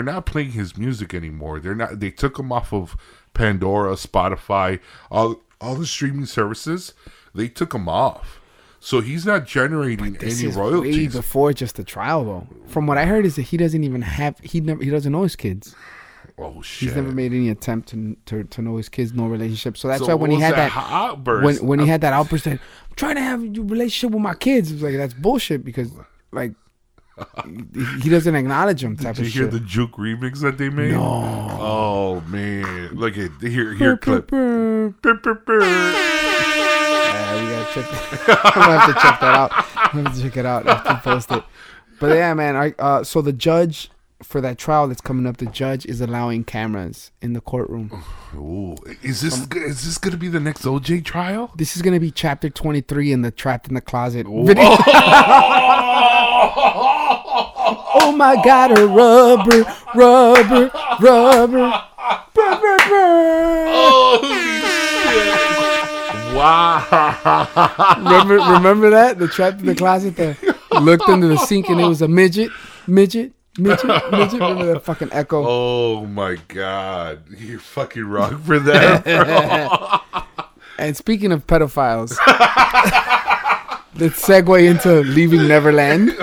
not playing his music anymore. They're not. They took him off of Pandora, Spotify, all the streaming services. They took him off, so he's not generating any royalties. Way before just the trial, though. From what I heard, is that he doesn't even have. He doesn't know his kids. Oh shit! He's never made any attempt to know his kids, no relationship. So that's why when he had that outburst, when he had that outburst, that I'm trying to have a relationship with my kids, it was like that's bullshit because like. He doesn't acknowledge him. Type Did you of hear shit. The Juke remix that they made? No. Oh man, look at here clip. We gotta check that. I'm gonna have to check that out. I'm gonna have to check it out. I have to post it. But yeah, man. So the judge for that trial that's coming up, the judge is allowing cameras in the courtroom. Ooh. Is this gonna be the next OJ trial? This is gonna be chapter 23 in the Trapped in the Closet video. Oh my God, a rubber. Oh, wow. Remember that? The Trapped in the Closet that looked into the sink and it was a midget. Remember that fucking echo? Oh my God. You're fucking wrong for that, bro. And speaking of pedophiles, let's segue into Leaving Neverland.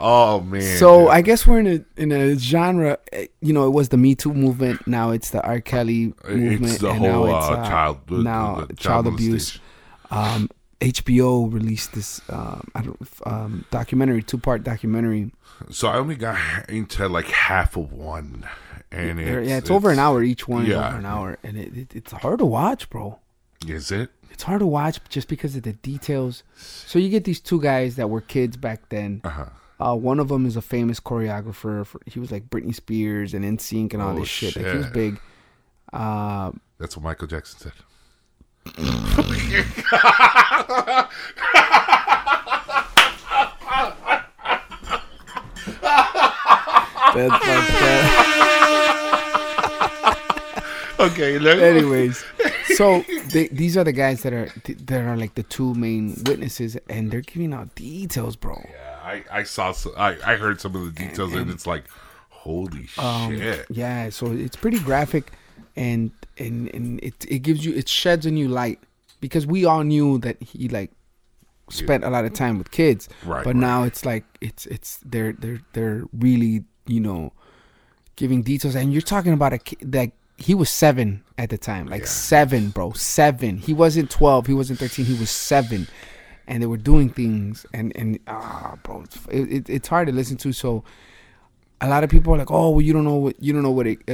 Oh man! So I guess we're in a genre. You know, it was the Me Too movement. Now it's the R. Kelly movement. It's the and whole now it's, child abuse. HBO released this documentary, 2-part documentary. So I only got into like half of one, and it's over an hour each one. Yeah. Over an hour, and it's hard to watch, bro. Is it? It's hard to watch just because of the details. So you get these two guys that were kids back then. Uh huh. One of them is a famous choreographer. He was like Britney Spears and NSYNC and all this shit. Like, he was big. That's what Michael Jackson said. That's like okay. Look. Anyways, so these are the guys that are like the two main witnesses, and they're giving out details, bro. Yeah. I saw. I heard some of the details, and it's like, holy shit! Yeah, so it's pretty graphic, and it gives you, it sheds a new light, because we all knew that he like spent a lot of time with kids, right? But now it's like it's they're really, you know, giving details, and you're talking about a kid that. He was 7 at the time, like 7, bro, 7. He wasn't 12, he wasn't 13, he was 7, and they were doing things, and bro, it's hard to listen to. So a lot of people are like, oh, well, you don't know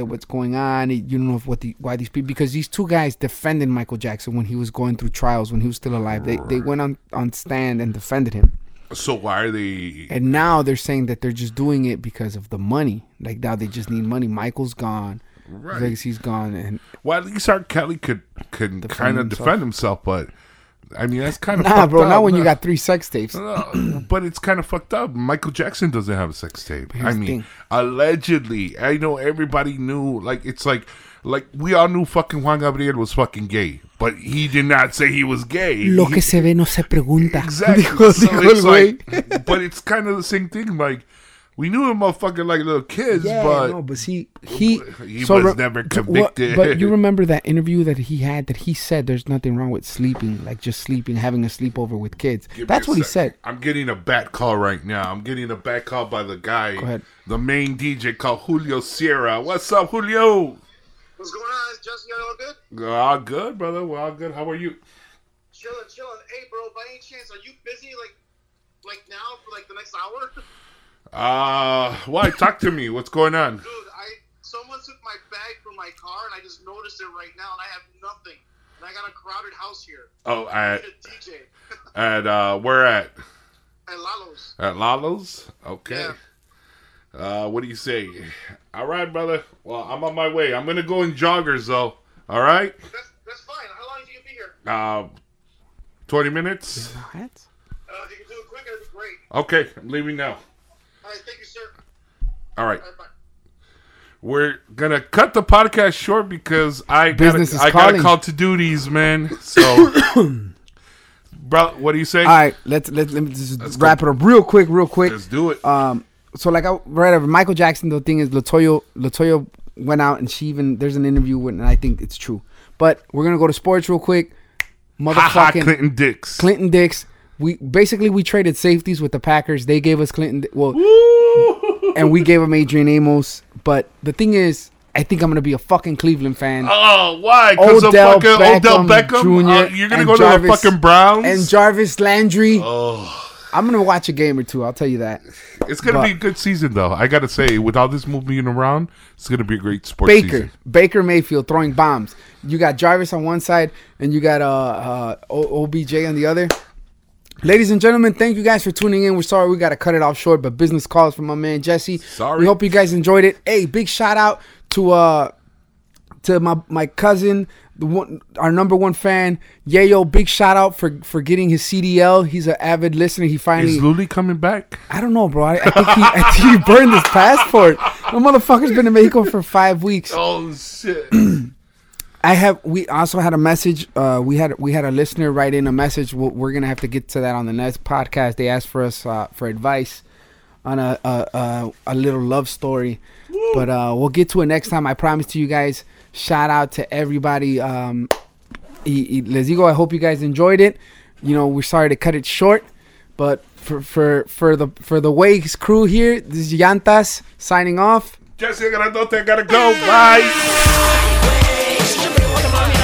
what's going on, you don't know why these people, because these two guys defended Michael Jackson when he was going through trials, when he was still alive. They went on stand and defended him. So why are they? And now they're saying that they're just doing it because of the money. Like now they just need money. Michael's gone. Right. Legacy's gone, and well, at least R. Kelly could kind of defend himself, but I mean that's kind of fucked up. Not when you got 3 sex tapes. But it's kind of fucked up. Michael Jackson doesn't have a sex tape. I mean, allegedly, I know everybody knew. Like it's like we all knew fucking Juan Gabriel was fucking gay, but he did not say he was gay. Lo que se ve no se pregunta. Exactly. So it's like, but it's kind of the same thing, like. We knew him motherfucking like little kids, but... Yeah, no, but see, he was never convicted. But you remember that interview that he had that he said there's nothing wrong with sleeping, like just sleeping, having a sleepover with kids. That's what he said. I'm getting a bat call right now. I'm getting a bat call by the guy, the main DJ called Julio Sierra. What's up, Julio? What's going on, Justin? You all good? All good, brother. We're all good. How are you? Chilling. Hey, bro, by any chance, are you busy like now for like the next hour? Why? Talk to me. What's going on? Dude, someone took my bag from my car, and I just noticed it right now, and I have nothing. And I got a crowded house here. Oh, I need a DJ. At, where at? At Lalo's. At Lalo's? Okay. Yeah. What do you say? All right, brother. Well, I'm on my way. I'm going to go in joggers, though. All right? That's fine. How long do you be here? 20 minutes. What? If you can do it quicker, that'd be great. Okay, I'm leaving now. All right, thank you, sir. All right. We're going to cut the podcast short because I got a call to duties, man. So, bro, what do you say? All right, let's wrap it up real quick. Let's do it. So, like, Michael Jackson, the thing is, LaToya went out, and she even, there's an interview with, and I think it's true. But we're going to go to sports real quick. Motherfucking Clinton Dix. We traded safeties with the Packers. They gave us Clinton. Well, and we gave them Adrian Amos. But the thing is, I think I'm going to be a fucking Cleveland fan. Oh, why? Because of fucking Odell Beckham Jr. You're going to go to the fucking Browns? And Jarvis Landry. Oh. I'm going to watch a game or two. I'll tell you that. It's going to be a good season, though. I got to say, with all this movement around, it's going to be a great sports season. Baker Mayfield throwing bombs. You got Jarvis on one side, and you got OBJ on the other. Ladies and gentlemen, thank you guys for tuning in. We're sorry we got to cut it off short, but business calls from my man Jesse. Sorry. We hope you guys enjoyed it. Hey, big shout out to my cousin, our number one fan, Yayo. Big shout out for getting his CDL. He's an avid listener. He finally is Luli coming back. I don't know, bro. I think he burned his passport. The motherfucker's been in Mexico for 5 weeks. Oh shit. We also had a message. We had a listener write in a message. We're gonna have to get to that on the next podcast. They asked for us for advice on a little love story, but we'll get to it next time. I promise to you guys. Shout out to everybody. Les digo, I hope you guys enjoyed it. You know, we're sorry to cut it short, but for the Wakes crew here, this is Yantas signing off. Jesse Grandote, gotta go. Bye. Come on.